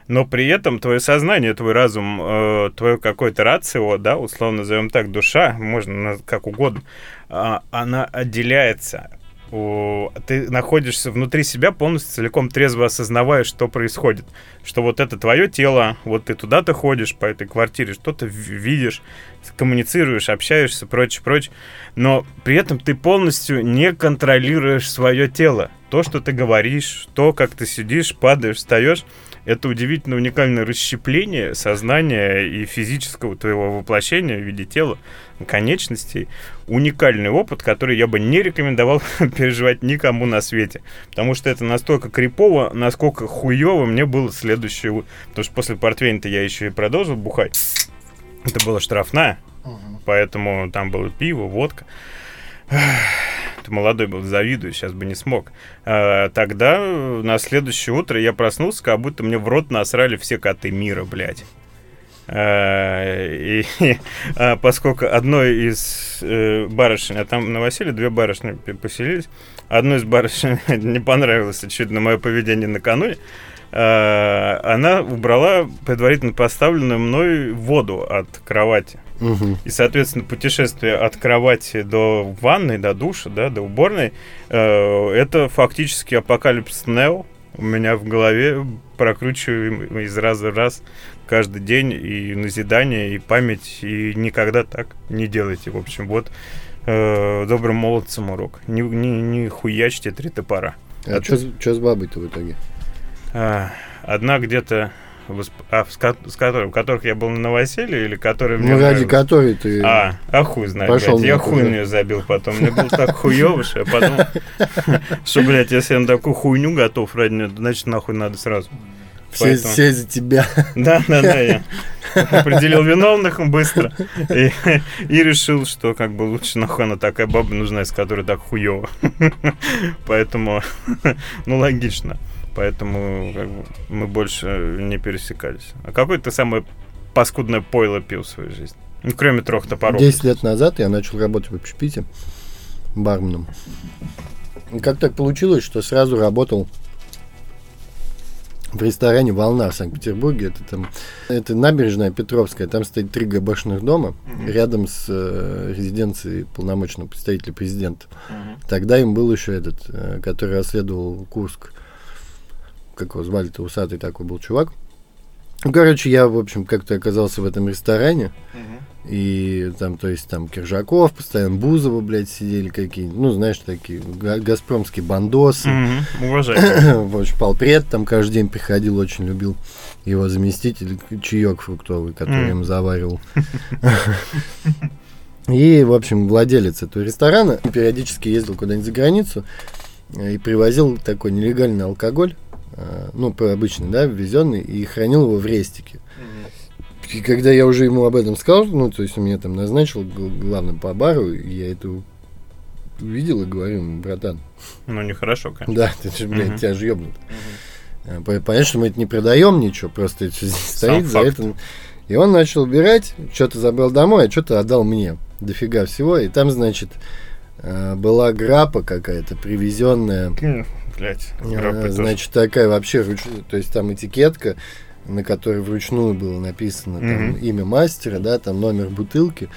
Но при этом твое сознание, твой разум, э, твое какое-то рацио, да, условно назовем так, душа, можно как угодно, э, она отделяется. Э, ты находишься внутри себя полностью, целиком трезво осознавая, что происходит. Что вот это твое тело, вот ты туда-то ходишь по этой квартире, что-то видишь, коммуницируешь, общаешься, прочее, прочее. Но при этом ты полностью не контролируешь свое тело. То, что ты говоришь, то, как ты сидишь, падаешь, встаешь. Это удивительно уникальное расщепление сознания и физического твоего воплощения в виде тела, конечностей. Уникальный опыт, который я бы не рекомендовал переживать никому на свете. Потому что это настолько крипово, насколько хуёво мне было следующее. Потому что после портвейна-то я еще и продолжил бухать. Это была штрафная, угу. Поэтому там было пиво, водка. Ты молодой был, завидую, сейчас бы не смог. а, Тогда на следующее утро я проснулся, как будто мне в рот насрали все коты мира, блядь. а, и, а, Поскольку одной из э, барышень, а там новоселье, две барышни поселились. Одной из барышень не понравилось, очевидно, мое поведение накануне. а, Она убрала предварительно поставленную мной воду от кровати. И, соответственно, путешествие от кровати до ванной, до душа, да, до уборной, э, это фактически апокалипсис Нео. У меня в голове прокручиваем из раза в раз каждый день, и назидание, и память, и никогда так не делайте. В общем, вот э, добрым молодцам урок. Не, не, не хуячьте три топора. А, а что ты... с бабой-то в итоге? Одна где-то а, с, ко- с которым, которых я был на новоселье, или которые мне ну, ради которой ты... А, а хуй знает, пошел блядь, я хуй на нее забил потом. Мне было так хуёво, что я подумал, что, блядь, если я на такую хуйню готов ради нее, значит, нахуй надо сразу. Все, все за тебя. Да, да, да, я определил виновных быстро и, и решил, что как бы лучше нахуй она такая баба нужна, из которой так хуёво. Поэтому, ну, логично. Поэтому как бы, мы больше не пересекались. А какое ты самое паскудное пойло пил в своей жизни? Ну, кроме трех топоров. Десять лет назад я начал работать в общепите барменом. И как так получилось, что сразу работал в ресторане «Волна» в Санкт-Петербурге. Это там, это набережная Петровская. Там стоит три ГБшных дома mm-hmm. рядом с э, резиденцией полномочного представителя президента. Mm-hmm. Тогда им был еще этот, э, который расследовал Курск. Как его звали-то, усатый такой был чувак. Ну, короче, я, в общем, как-то оказался в этом ресторане. Mm-hmm. И там, то есть, там Киржаков, постоянно Бузова, блядь, сидели какие-нибудь. Ну, знаешь, такие га- газпромские бандосы. Mm-hmm. Уважаю. В общем, полпред там каждый день приходил, очень любил его заместитель, чаек фруктовый, который mm-hmm. им заваривал. И, в общем, владелец этого ресторана периодически ездил куда-нибудь за границу и привозил такой нелегальный алкоголь. Ну, обычный, да, ввезенный, и хранил его в рестике. Mm-hmm. И когда я уже ему об этом сказал, ну, то есть, он меня там назначил главным по бару, и я это увидел и говорю, братан. Ну, нехорошо, конечно. Да, ты же, блядь, mm-hmm. тебя же ёбнут. Mm-hmm. Понятно, что мы это не продаем ничего, просто это здесь стоит за это. И он начал убирать, что-то забрал домой, а что-то отдал мне. Дофига всего. И там, значит, была граппа какая-то, привезенная. Mm-hmm. А, значит, такая вообще ручная, то есть там этикетка, на которой вручную было написано там, mm-hmm. имя мастера, да, там номер бутылки.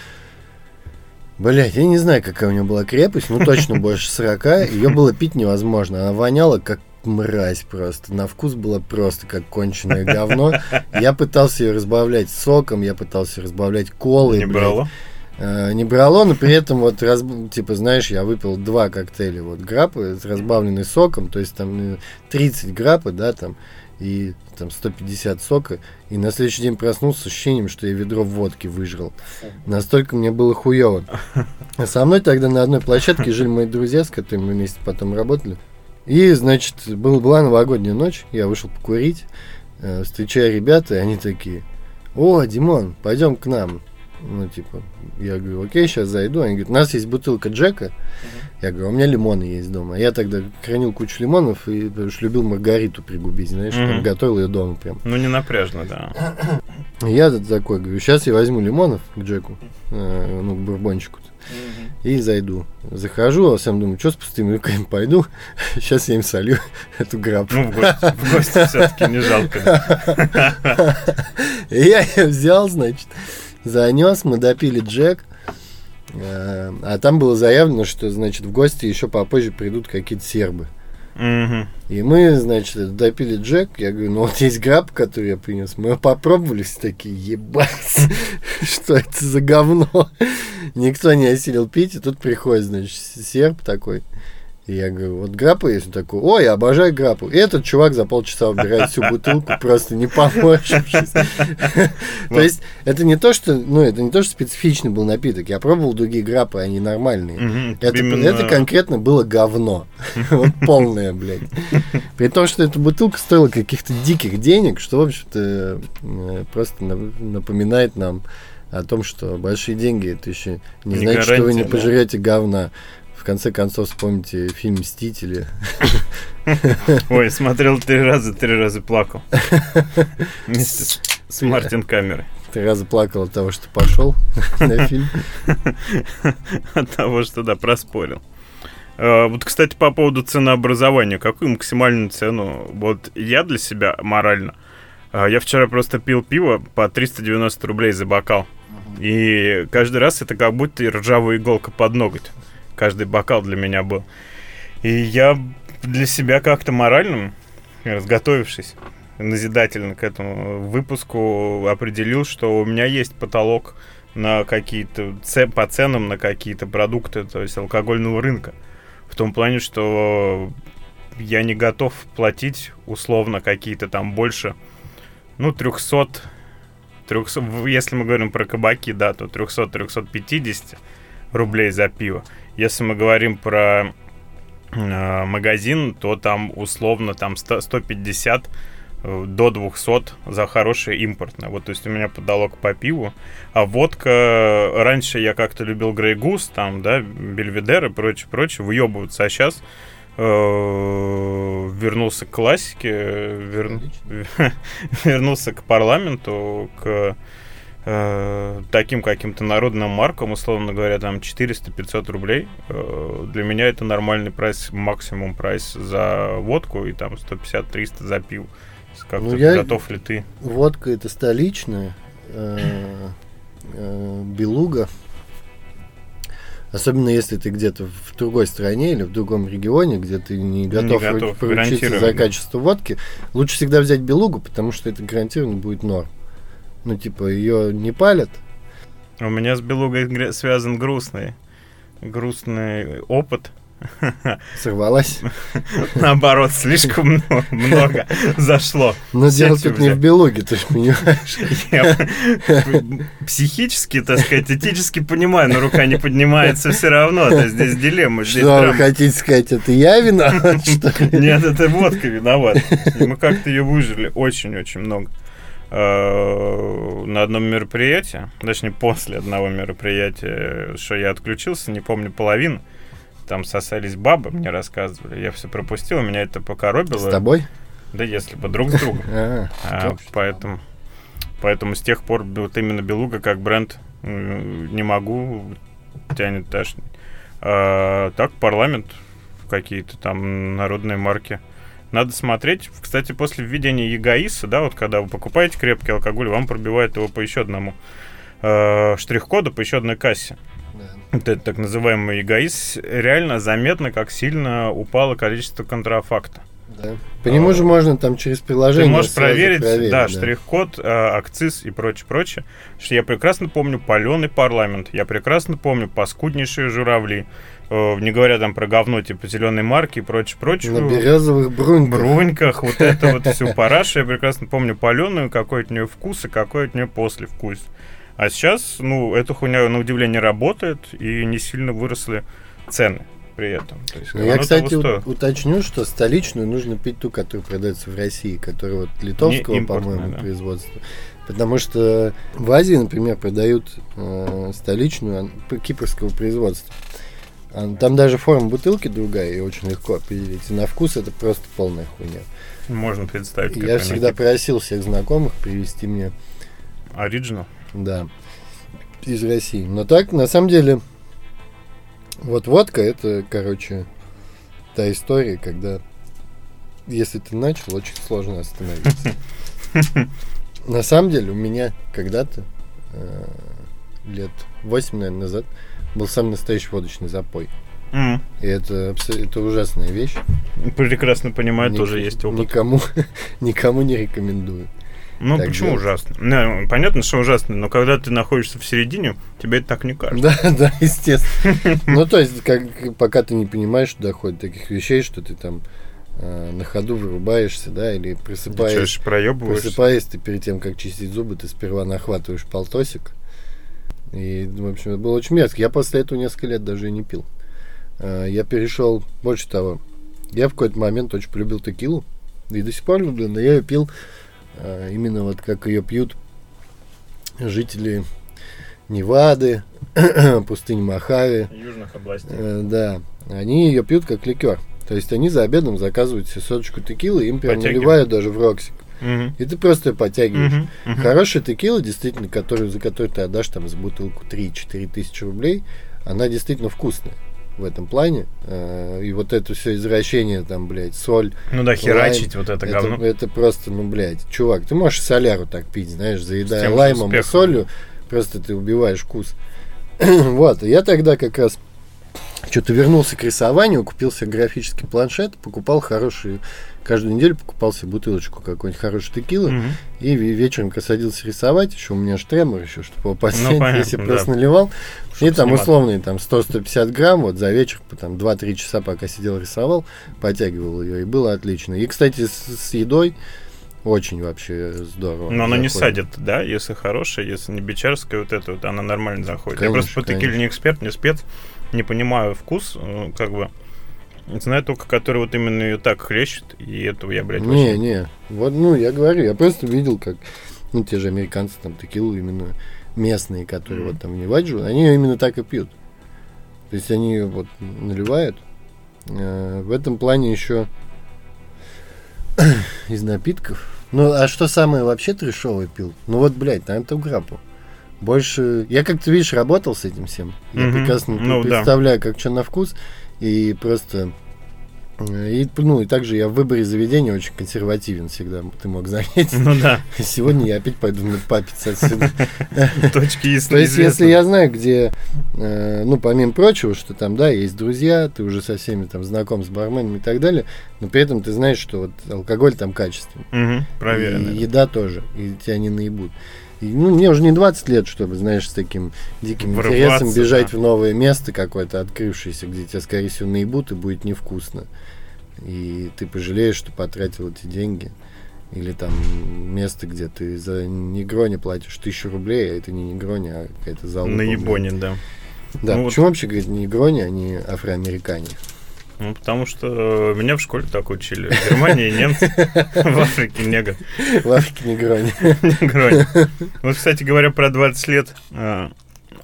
Блять, я не знаю, какая у нее была крепость, ну точно больше сорока. Ее было пить невозможно. Она воняла как мразь просто. На вкус было просто как конченое говно. Я пытался ее разбавлять соком, я пытался разбавлять колой. Не брало. Не брало, но при этом, вот, раз, типа, знаешь, я выпил два коктейля вот граппы, разбавленный соком, то есть там тридцать граппы, да, там, и там сто пятьдесят сока, и на следующий день проснулся с ощущением, что я ведро водки выжрал. Настолько мне было хуёво. А со мной тогда на одной площадке жили мои друзья, с которыми мы вместе потом работали. И, значит, был, была новогодняя ночь, я вышел покурить, э, встречая ребята, и они такие: «О, Димон, пойдем к нам». Ну, типа, я говорю, окей, сейчас зайду. Они говорят, у нас есть бутылка Джека. Uh-huh. Я говорю, у меня лимоны есть дома. Я тогда хранил кучу лимонов и любил Маргариту пригубить, знаешь, uh-huh. там, готовил ее дома прям. Ну, не напряжно, да. Я такой говорю, сейчас я возьму лимонов к Джеку, э, ну, к бурбончику-то, uh-huh. и зайду. Захожу, а сам думаю, что с пустыми руками пойду, сейчас я им солю эту граппу. Ну, в гости, в гости все-таки не жалко. Я ее взял, значит... Занес, мы допили Джек, э, а там было заявлено, что, значит, в гости еще попозже придут какие-то сербы. Mm-hmm. И мы, значит, допили Джек, я говорю, ну вот есть граппа, которую я принес, мы попробовали, все такие, ебать, что это за говно? Никто не осилил пить, и тут приходит, значит, серб такой. И я говорю, вот граппа есть, он такой, ой, я обожаю граппу. И этот чувак за полчаса убирает всю бутылку, просто не поморщившись. То есть, это не то, что, ну, это не то, что специфичный был напиток. Я пробовал другие граппы, они нормальные. Это конкретно было говно. Вот полное, блядь. При том, что эта бутылка стоила каких-то диких денег, что, в общем-то, просто напоминает нам о том, что большие деньги, это еще не значит, что вы не пожрете говна. В конце концов, вспомните фильм «Мстители». Ой, смотрел три раза, три раза плакал. Вместе с Мартин камерой. Три раза плакал от того, что пошел на фильм. От того, что, да, проспорил. Вот, кстати, по поводу ценообразования. Какую максимальную цену? Вот я для себя морально. Я вчера просто пил пиво по триста девяносто рублей за бокал. И каждый раз это как будто ржавая иголка под ноготь. Каждый бокал для меня был. И я для себя как-то морально, разготовившись назидательно к этому выпуску, определил, что у меня есть потолок на какие-то, по ценам на какие-то продукты, то есть алкогольного рынка. В том плане, что я не готов платить условно какие-то там больше ну, триста, триста, если мы говорим про кабаки, да, то триста - триста пятьдесят рублей за пиво. Если мы говорим про э, магазин, то там условно там сто пятьдесят до двести за хорошее импортное. Вот, то есть у меня потолок по пиву. А водка... Раньше я как-то любил Грей Гус, там, да, Бельведер и прочее, прочее. Выебываться. А сейчас вернулся к классике, вер... вернулся к парламенту, к э, таким каким-то народным маркам, условно говоря, там четыреста - пятьсот рублей. Э, для меня это нормальный прайс, максимум прайс за водку и там сто пятьдесят - триста за пиво. Как ну, я... готов ли ты? Водка это столичная, э, э, белуга. Особенно если ты где-то в другой стране или в другом регионе, где ты не готов, не готов поручиться за качество водки, лучше всегда взять белугу, потому что это гарантированно будет норм. Ну, типа, ее не палят. У меня с белугой связан грустный, грустный опыт. Сорвалась? Наоборот, слишком много зашло. Но дело тут не в белуге, ты же понимаешь. Психически, так сказать, этически понимаю, но рука не поднимается все равно. Здесь дилемма. Что вы хотите сказать, это я виноват? Нет, это водка виновата. Мы как-то ее выжили очень-очень много. На одном мероприятии, точнее, после одного мероприятия, что я отключился, не помню половину. Там сосались бабы, мне рассказывали. Я все пропустил, меня это покоробило. С тобой? Да если бы, друг с другом. Поэтому поэтому с тех пор вот именно белуга как бренд не могу, тянет ташнить. Так, парламент, какие-то там народные марки. Надо смотреть. Кстати, после введения ЕГАИСа, да, вот когда вы покупаете крепкий алкоголь, вам пробивает его по еще одному штрих-коду, по еще одной кассе. Вот этот так называемый ЕГАИС, реально заметно, как сильно упало количество контрафакта. Да. По нему же можно там через приложение. Ты можешь проверить, проверить, да, да. штрих-код, акциз и прочее, прочее. Я прекрасно помню паленый парламент, я прекрасно помню паскуднейшие журавли, не говоря там про говно типа зеленой марки и прочее, прочее. На березовых бруньках. бруньках вот это вот всю парашу. Я прекрасно помню паленую, какой от нее вкус и какой от нее послевкус. А сейчас, ну, эта хуйня, на удивление, работает, и не сильно выросли цены при этом. То есть, я, кстати, уточню, что столичную нужно пить ту, которая продается в России, которая вот литовского, по-моему, да. производства. Потому что в Азии, например, продают э, столичную кипрского производства. Там даже форма бутылки другая, ее очень легко определить. И на вкус это просто полная хуйня. Можно представить. Я всегда просил всех знакомых привезти мне... Оригинал? Да, из России. Но так, на самом деле, вот водка, это, короче, та история, когда, если ты начал, очень сложно остановиться. На самом деле, у меня когда-то, лет восемь, наверное, назад, был самый настоящий водочный запой. Mm. И это, это ужасная вещь. Прекрасно понимаю, Ник- тоже есть опыт. Никому, никому не рекомендую. Ну, так почему делать? Ужасно? Ну, понятно, что ужасно, но когда ты находишься в середине, тебе это так не кажется. Да, да, естественно. Ну, то есть, как, пока ты не понимаешь, доходит таких вещей, что ты там э, на ходу вырубаешься, да, или просыпаешься. Просыпаешься, ты перед тем, как чистить зубы, ты сперва нахватываешь полтосик. И, в общем, это было очень мерзко. Я после этого несколько лет даже и не пил. Э, я перешел, больше того, я в какой-то момент очень полюбил текилу. И до сих пор люблю, но я ее пил... Именно вот как ее пьют жители Невады, пустынь Мохаве. Южных областей. Э, да. Они ее пьют как ликер. То есть они за обедом заказывают себе соточку текилы, им прям наливают даже в роксик. Угу. И ты просто ее подтягиваешь. Угу. Угу. Хорошая текила, действительно, которую, за которую ты отдашь там за бутылку три-четыре тысячи рублей, она действительно вкусная. В этом плане. И вот это все извращение, там, блядь, соль. Ну да, херачить лайм, вот это говно. Это, это просто, ну, блядь, чувак, ты можешь соляру так пить, знаешь, заедая лаймом успехом. И солью, просто ты убиваешь вкус. Вот, я тогда как раз что-то вернулся к рисованию, купил себе графический планшет, покупал хорошие, каждую неделю покупал себе бутылочку какой-нибудь хорошей текилы, угу. И вечером садился рисовать, еще у меня же тремор еще, чтобы его подснять, ну, если да. Просто наливал. Чтобы и там сниматься. Условные там, сто - сто пятьдесят грамм, вот за вечер, там два-три часа, пока сидел рисовал, подтягивал ее, и было отлично. И, кстати, с, с едой Очень вообще здорово. Но она заходит. Не садит, да, если хорошая, если не бичарская, вот эта вот, она нормально заходит. Конечно, я просто по текиле не эксперт, не спец, не понимаю вкус, как бы. Знаю только, который вот именно ее так хлещет, и этого я, блядь, вообще... Не, не, вот, ну, я говорю, я просто видел, как, ну, те же американцы, там, текилу именно местные, которые mm-hmm. вот там вливают, они ее именно так и пьют. То есть они ее вот наливают. Э, в этом плане еще из напитков... Ну, а что самое вообще трешовое пил? Ну, вот, блядь, наверное-то в Граппу. Больше... Я как-то, видишь, работал с этим всем. Я mm-hmm. прекрасно ну, представляю, да. как что на вкус. И просто... И, ну, и также я в выборе заведения очень консервативен всегда. Ты мог заметить. Ну, да. Сегодня я опять пойду медпапиться отсюда. Точки есть. То есть, если я знаю, где... Ну, помимо прочего, что там, да, есть друзья, ты уже со всеми там знаком с барменами и так далее, но при этом ты знаешь, что вот алкоголь там качественный. Проверенный. Еда тоже. И тебя не наебут. Ну, мне уже не двадцать лет, чтобы, знаешь, с таким диким интересом бежать да. в новое место какое-то открывшееся, где тебя, скорее всего, наебут и будет невкусно. И ты пожалеешь, что потратил эти деньги. Или там место, где ты за негрони платишь тысячу рублей, а это не негрони, а какая-то залупа. На ебоне, да. Да, ну, почему вот... вообще, говорит, негрони, а не афроамерикане? Ну, потому что меня в школе так учили. В Германии немцы, в Африке негр. В Африке негрони. Негрони. Вот, кстати говоря, про двадцать лет,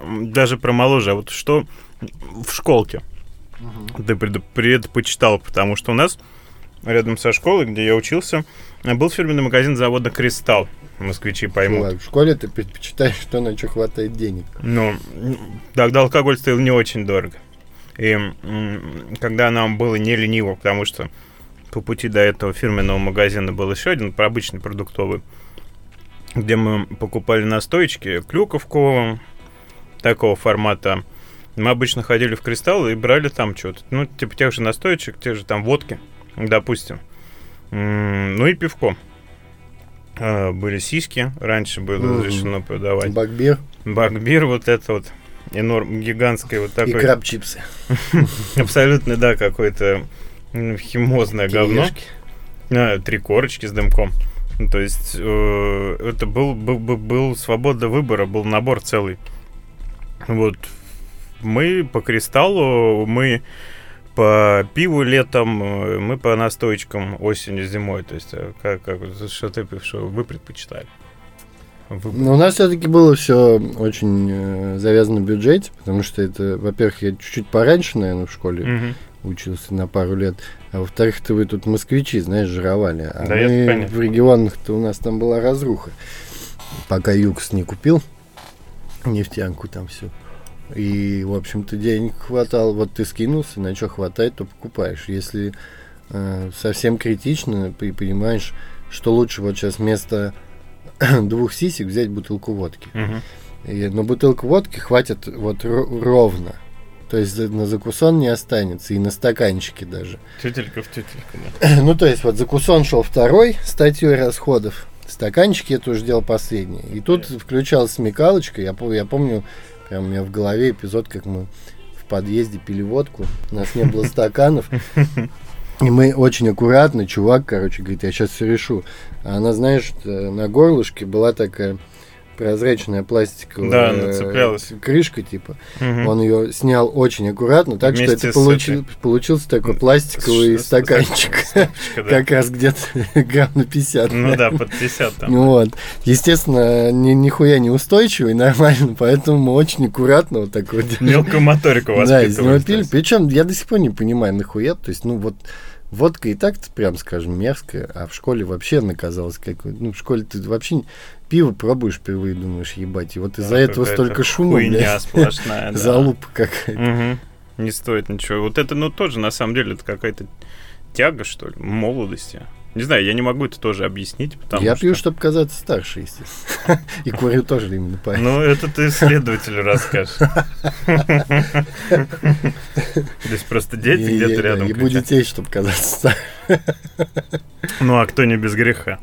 даже про моложе, а вот что в школке ты предпочитал, потому что у нас рядом со школой, где я учился, был фирменный магазин завода «Кристалл». Москвичи поймут. В школе ты предпочитаешь, что на что хватает денег. Ну, тогда алкоголь стоил не очень дорого. И когда нам было не лениво, потому что по пути до этого фирменного магазина был еще один, обычный продуктовый, где мы покупали настоечки, клюковку такого формата. Мы обычно ходили в «Кристалл» и брали там что-то. Ну, типа тех же настоечек, тех же там водки, допустим. Ну и пивко. Были сиськи, раньше было разрешено продавать. Бакбир. Бакбир, вот это вот. Энорм, гигантский вот такой. И краб-чипсы. Абсолютно, да, какое-то химозное говно. А, три корочки с дымком. То есть э, это был, был, был свобода выбора, был набор целый. Вот. Мы по «Кристаллу», мы по пиву летом, мы по настоечкам осенью, зимой. То есть как, как, что ты пив, что вы предпочитали? Но у нас все-таки было все очень э, завязано в бюджете, потому что это, во-первых, я чуть-чуть пораньше, наверное, в школе mm-hmm. учился на пару лет, а во-вторых-то вы тут москвичи, знаешь, жировали, а да, мы в регионах-то у нас там была разруха, пока Юкс не купил, нефтянку там всю, и, в общем-то, денег хватало, вот ты скинулся, на что хватает, то покупаешь, если э, совсем критично, ты понимаешь, что лучше вот сейчас вместо... двух сисек взять бутылку водки. Угу. И, но бутылку водки хватит вот р- ровно. То есть на закусон не останется. И на стаканчике даже. Тютелька в тютельку. Да. Ну, то есть вот закусон шел второй статьей расходов. Стаканчики это уже дело последнее. И тут yeah. включалась смекалочка. Я, я помню, прям у меня в голове эпизод, как мы в подъезде пили водку. У нас не было стаканов. И мы очень аккуратно, чувак, короче, говорит, я сейчас все решу. А она, знаешь, на горлышке была такая прозрачная пластиковая да, она цеплялась. Крышка, типа. Угу. Он ее снял очень аккуратно, так вместе что это получил, получился такой пластиковый Ш- стаканчик. Стопочка, да. Как раз где-то грамм на пятьдесят. Ну да, под пятьдесят там. Вот. Естественно, ни, нихуя не устойчивый, нормально, поэтому мы очень аккуратно вот так вот... Мелкую моторику воспитывали. Да, из него пили. Причем я до сих пор не понимаю, нахуя, то есть, ну вот... Водка и так-то, прям скажем, мерзкая, а в школе вообще она казалась какой-то... Ну, в школе ты вообще пиво пробуешь впервые, думаешь, ебать, и вот из-за да, этого столько шума, блядь, сплошная, да. Залупа какая-то. Угу. Не стоит ничего. Вот это, ну, тоже, на самом деле, это какая-то тяга, что ли, молодости. Не знаю, я не могу это тоже объяснить, потому я что... пью, чтобы казаться старше, естественно. И курю тоже именно поэтому. Ну, это ты следователю расскажешь. Здесь просто дети где-то рядом. Ебу детей, чтобы казаться старше. Ну, а кто не без греха?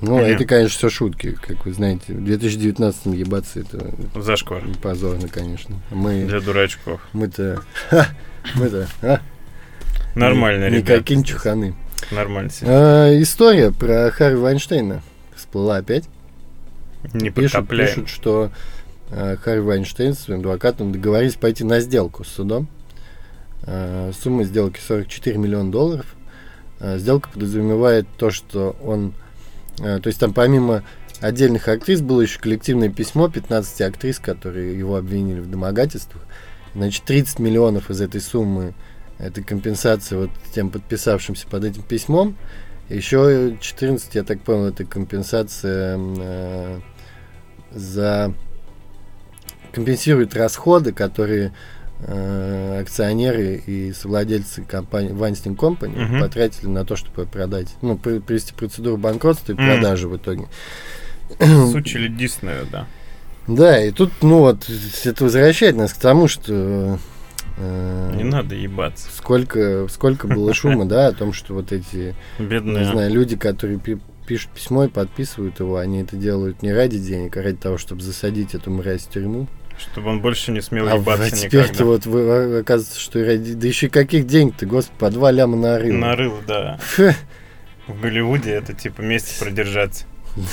Ну, это, конечно, все шутки, как вы знаете. В две тысячи девятнадцатом ебаться это... Зашквар. Позорно, конечно. Для дурачков. Мы-то... Мы-то... Нормально, ребята. Не какие-нибудь чуханы. Нормально. Э, история про Харви Вайнштейна всплыла опять. Не пишут, пишут, что э, Харви Вайнштейн с своим адвокатом договорились пойти на сделку с судом. Э, сумма сделки сорок четыре миллиона долларов. Э, сделка подразумевает то, что он... Э, то есть там помимо отдельных актрис было еще коллективное письмо пятнадцати актрис, которые его обвинили в домогательствах. Значит, тридцать миллионов из этой суммы — это компенсация вот тем подписавшимся под этим письмом. Еще четырнадцать, я так понял, это компенсация э, за... компенсирует расходы, которые э, акционеры и совладельцы компании Вайнштейн Компани uh-huh. потратили на то, чтобы продать, ну, привести процедуру банкротства и mm. продажи в итоге. Сучили Диснею, да. Да, и тут, ну вот, это возвращает нас к тому, что... Не э- надо ебаться. Сколько, сколько было шума, да, о том, что вот эти, бедные, не знаю, люди, которые пи- пишут письмо и подписывают его, они это делают не ради денег, а ради того, чтобы засадить эту мразь в тюрьму. Чтобы он больше не смел а ебаться никогда. А теперь-то вот вы, оказывается, что и ради... Да еще и каких денег-то, господи, по два ляма нарыл. Нарыл, да. В Голливуде это типа месяц продержаться.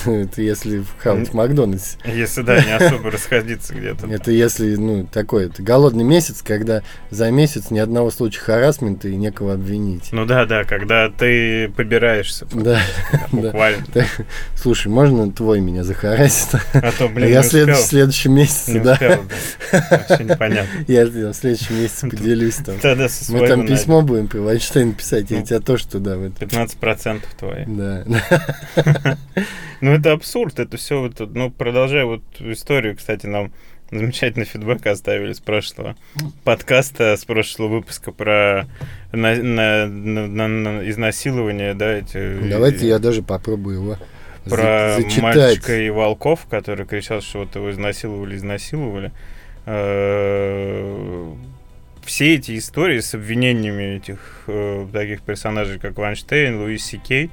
Это если хавать в Макдональдсе. Если, да, не особо расходиться где-то. Это если, ну, такой, это голодный месяц, когда за месяц ни одного случая харассмента и некого обвинить. Ну да, да, когда ты побираешься. Да, буквально. Слушай, можно твой меня захарасить? А то, блин, я в следующем месяце, да. Вообще непонятно. Я в следующем месяце поделюсь там. Мы там письмо будем про Вайнштейна писать, я тебя тоже туда. пятнадцать процентов твои. Да. Ну, это абсурд, это все вот, ну, продолжая вот историю, кстати, нам замечательный фидбэк оставили с прошлого подкаста, с прошлого выпуска про на, на, на, на изнасилование, да, эти... Давайте и, я даже попробую его про зачитать. Мальчика и волков, который кричал, что вот его изнасиловали, изнасиловали. Все эти истории с обвинениями этих таких персонажей, как Вайнштейн, Луис Си Кей,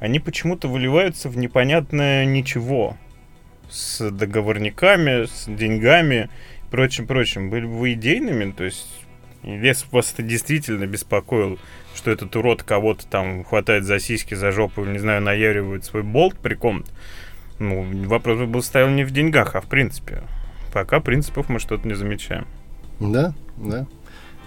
они почему-то выливаются в непонятное ничего. С договорниками, с деньгами и прочим-прочим. Были бы вы идейными, то есть если бы вас это действительно беспокоил, что этот урод кого-то там хватает за сиськи, за жопу, не знаю, наяривает свой болт при ком-то, ну, вопрос бы стоял не в деньгах, а в принципе. Пока принципов мы что-то не замечаем. Да, да.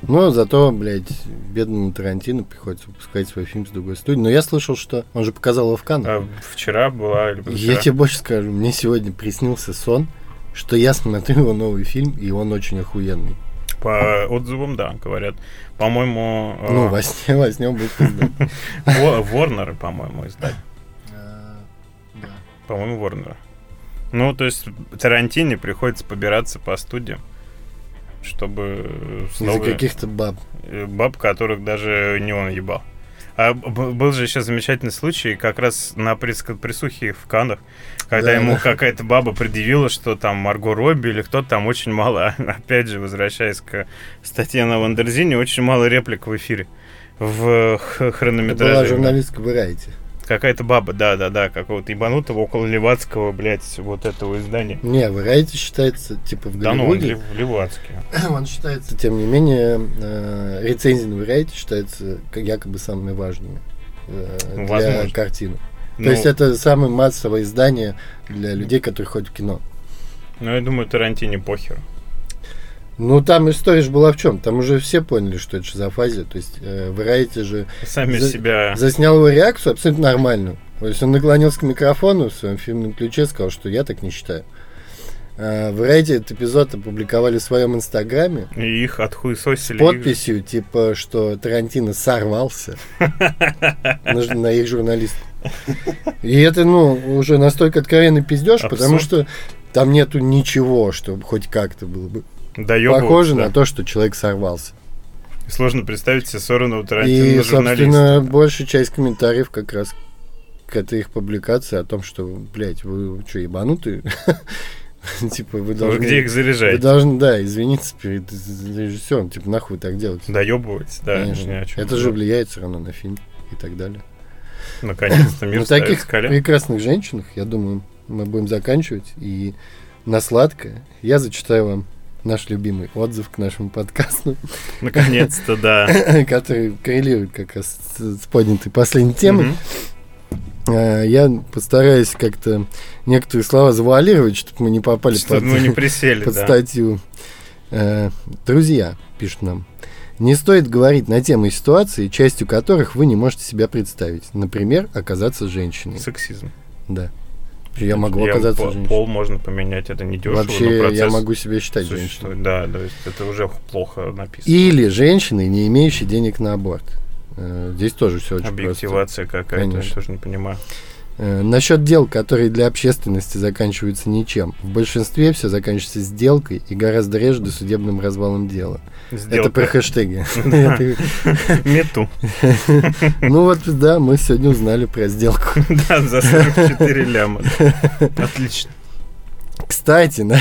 Но зато, блядь, бедному Тарантино приходится выпускать свой фильм с другой студии. Но я слышал, что он же показал его в Каннах. А вчера была или позавчера? Я тебе больше скажу. Мне сегодня приснился сон, что я смотрю его новый фильм, и он очень охуенный. По отзывам, да, говорят. По-моему... Ну, во сне, во сне он будет издать. Ворнер, по-моему, издать. По-моему, Ворнер. Ну, то есть Тарантино приходится побираться по студиям. Чтобы снова... Из-за каких-то баб. Баб, которых даже не он ебал. А был же еще замечательный случай, как раз на пресс-конференции в Каннах, когда да, ему да. какая-то баба предъявила, что там Марго Робби или кто-то там очень мало, опять же, возвращаясь к статье на Вандерзине, очень мало реплик в эфире, в хронометраже. Это была журналистка Variety. Какая-то баба, да-да-да, какого-то ебанутого около левацкого, блядь, вот этого издания. Не, Variety считается, типа, в Голливуде. Да, ну, он левацкий. Он считается, тем не менее, э, рецензии на Variety считаются якобы самыми важными э, для Возможно. Картины. То ну, есть это самое массовое издание для людей, которые ходят в кино. Ну, я думаю, Тарантино похер. Ну, там история же была в чем? Там уже все поняли, что это шизофазия. То есть, э, Variety же Сами за... себя... заснял его реакцию абсолютно нормальную. То есть, он наклонился к микрофону в своем фильмном ключе, сказал, что я так не считаю. Э, Variety этот эпизод опубликовали в своем инстаграме. И их отхуесосили. С подписью, их... типа, что Тарантино сорвался на их журналистов. И это, ну, уже настолько откровенный пиздеж, потому что там нету ничего, что хоть как-то было бы похоже да. на то, что человек сорвался. Сложно представить себе сорванного Тарантино на журналиста. И, собственно, большая часть комментариев как раз к этой их публикации о том, что, блядь, вы что, ебанутые? Типа, вы должны... Где их заряжаете? Вы должны, да, извиниться перед режиссером. Типа, нахуй так делать? Доебывать, да. Это же влияет все равно на фильм и так далее. Наконец-то мир ставит с колен. На таких прекрасных женщинах, я думаю, мы будем заканчивать. И на сладкое я зачитаю вам наш любимый отзыв к нашему подкасту. Наконец-то, да. Который коррелирует как раз с поднятой последней темой. Я постараюсь как-то некоторые слова завуалировать, чтобы мы не попали под, мы не присели, под да. статью. Друзья, пишут нам, не стоит говорить на темы и ситуации, частью которых вы не можете себя представить. Например, оказаться женщиной. Сексизм. Да. Я могу я оказаться по, женщиной. Пол можно поменять, это не дешево. Вообще я могу себя считать женщиной. Да, то есть это уже плохо написано. Или женщины, не имеющие денег на аборт. Здесь тоже все очень просто. Объективация какая-то, я тоже не понимаю. Насчет дел, которые для общественности заканчиваются ничем. В большинстве все заканчивается сделкой и гораздо реже досудебным развалом дела. Сделка. Это про хэштеги. Мету. Ну вот, да, мы сегодня узнали про сделку. Да, за сорок четыре ляма. Отлично. Кстати, на...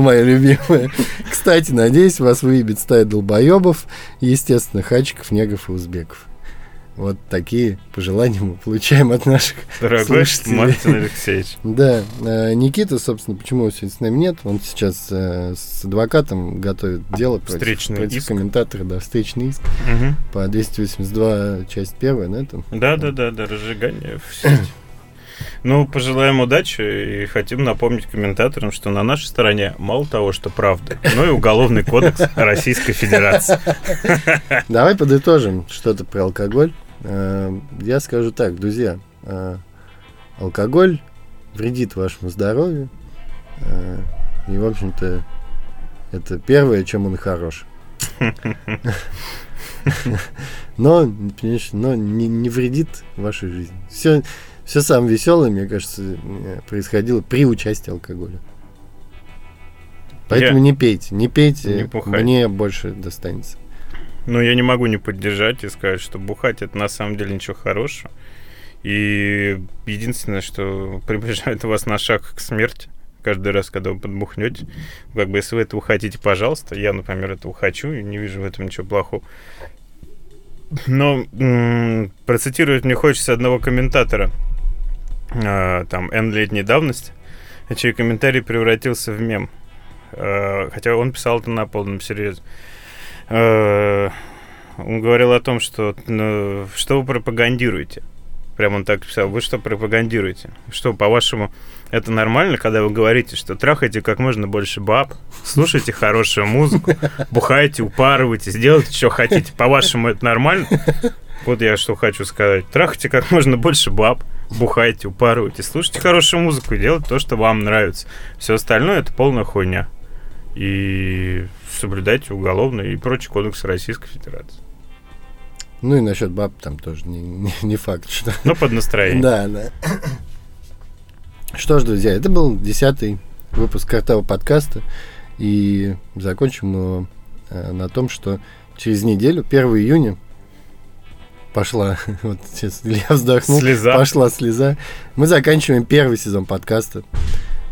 моя любимая. Кстати, надеюсь, вас выебет стая долбоебов, естественно, хачиков, негров и узбеков. Вот такие пожелания мы получаем от наших дорогой слушателей. Мартин Алексеевич. Да, Никита, собственно, почему его сегодня с нами нет, он сейчас э, с адвокатом готовит дело против, против комментатора, да, встречный иск угу. по двести восемьдесят два, часть первая, на этом. Да-да-да, разжигание в сеть. Ну, пожелаем удачи и хотим напомнить комментаторам, что на нашей стороне мало того, что правда, но и Уголовный кодекс Российской Федерации. Давай подытожим что-то про алкоголь. Я скажу так, друзья, алкоголь вредит вашему здоровью, и, в общем-то, это первое, чем он хорош. Но, но не, не вредит вашей жизни. Все... Все самое веселое, мне кажется, происходило при участии алкоголя. Поэтому я... не пейте, не пейте, не мне больше достанется. Ну, я не могу не поддержать и сказать, что бухать — это на самом деле ничего хорошего. И единственное, что приближает вас на шаг к смерти, каждый раз, когда вы подбухнете, как бы, если вы этого хотите, пожалуйста. Я, например, этого хочу и не вижу в этом ничего плохого. Но м- процитировать мне хочется одного комментатора, там, N летней давности, чей комментарий превратился в мем. Хотя он писал это на полном серьезе. Он говорил о том, что ну, что вы пропагандируете. Прям он так писал. Вы что пропагандируете? Что, по-вашему, это нормально, когда вы говорите, что трахайте как можно больше баб, слушайте хорошую музыку, бухайте, упарывайте, сделайте, что хотите. По-вашему, это нормально? Вот я что хочу сказать. Трахайте как можно больше баб, бухайте, упарывайте, слушайте хорошую музыку и делайте то, что вам нравится. Все остальное — это полная хуйня. И соблюдайте уголовный и прочий кодекс Российской Федерации. Ну и насчет баб там тоже не, не, не факт, что... Ну, под настроение. Да, да. Что ж, друзья, это был десятый выпуск Картавого подкаста. И закончим его на том, что через неделю, первого июня, пошла, вот сейчас Илья вздохнул, слеза. Пошла слеза. Мы заканчиваем первый сезон подкаста.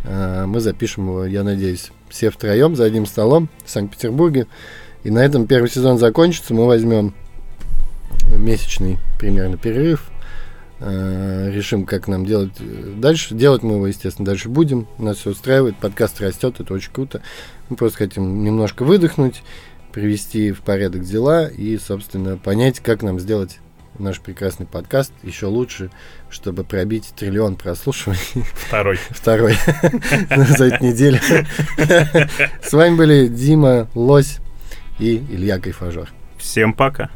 Мы запишем его, я надеюсь, все втроем, за одним столом в Санкт-Петербурге. И на этом первый сезон закончится. Мы возьмем месячный примерно перерыв. Решим, как нам делать дальше. Делать мы его, естественно, дальше будем. Нас все устраивает, подкаст растет, это очень круто. Мы просто хотим немножко выдохнуть, привести в порядок дела и, собственно, понять, как нам сделать наш прекрасный подкаст еще лучше, чтобы пробить триллион прослушиваний. Второй. Второй за эту неделю. С вами были Дима Лось и Илья Кайфажор. Всем пока.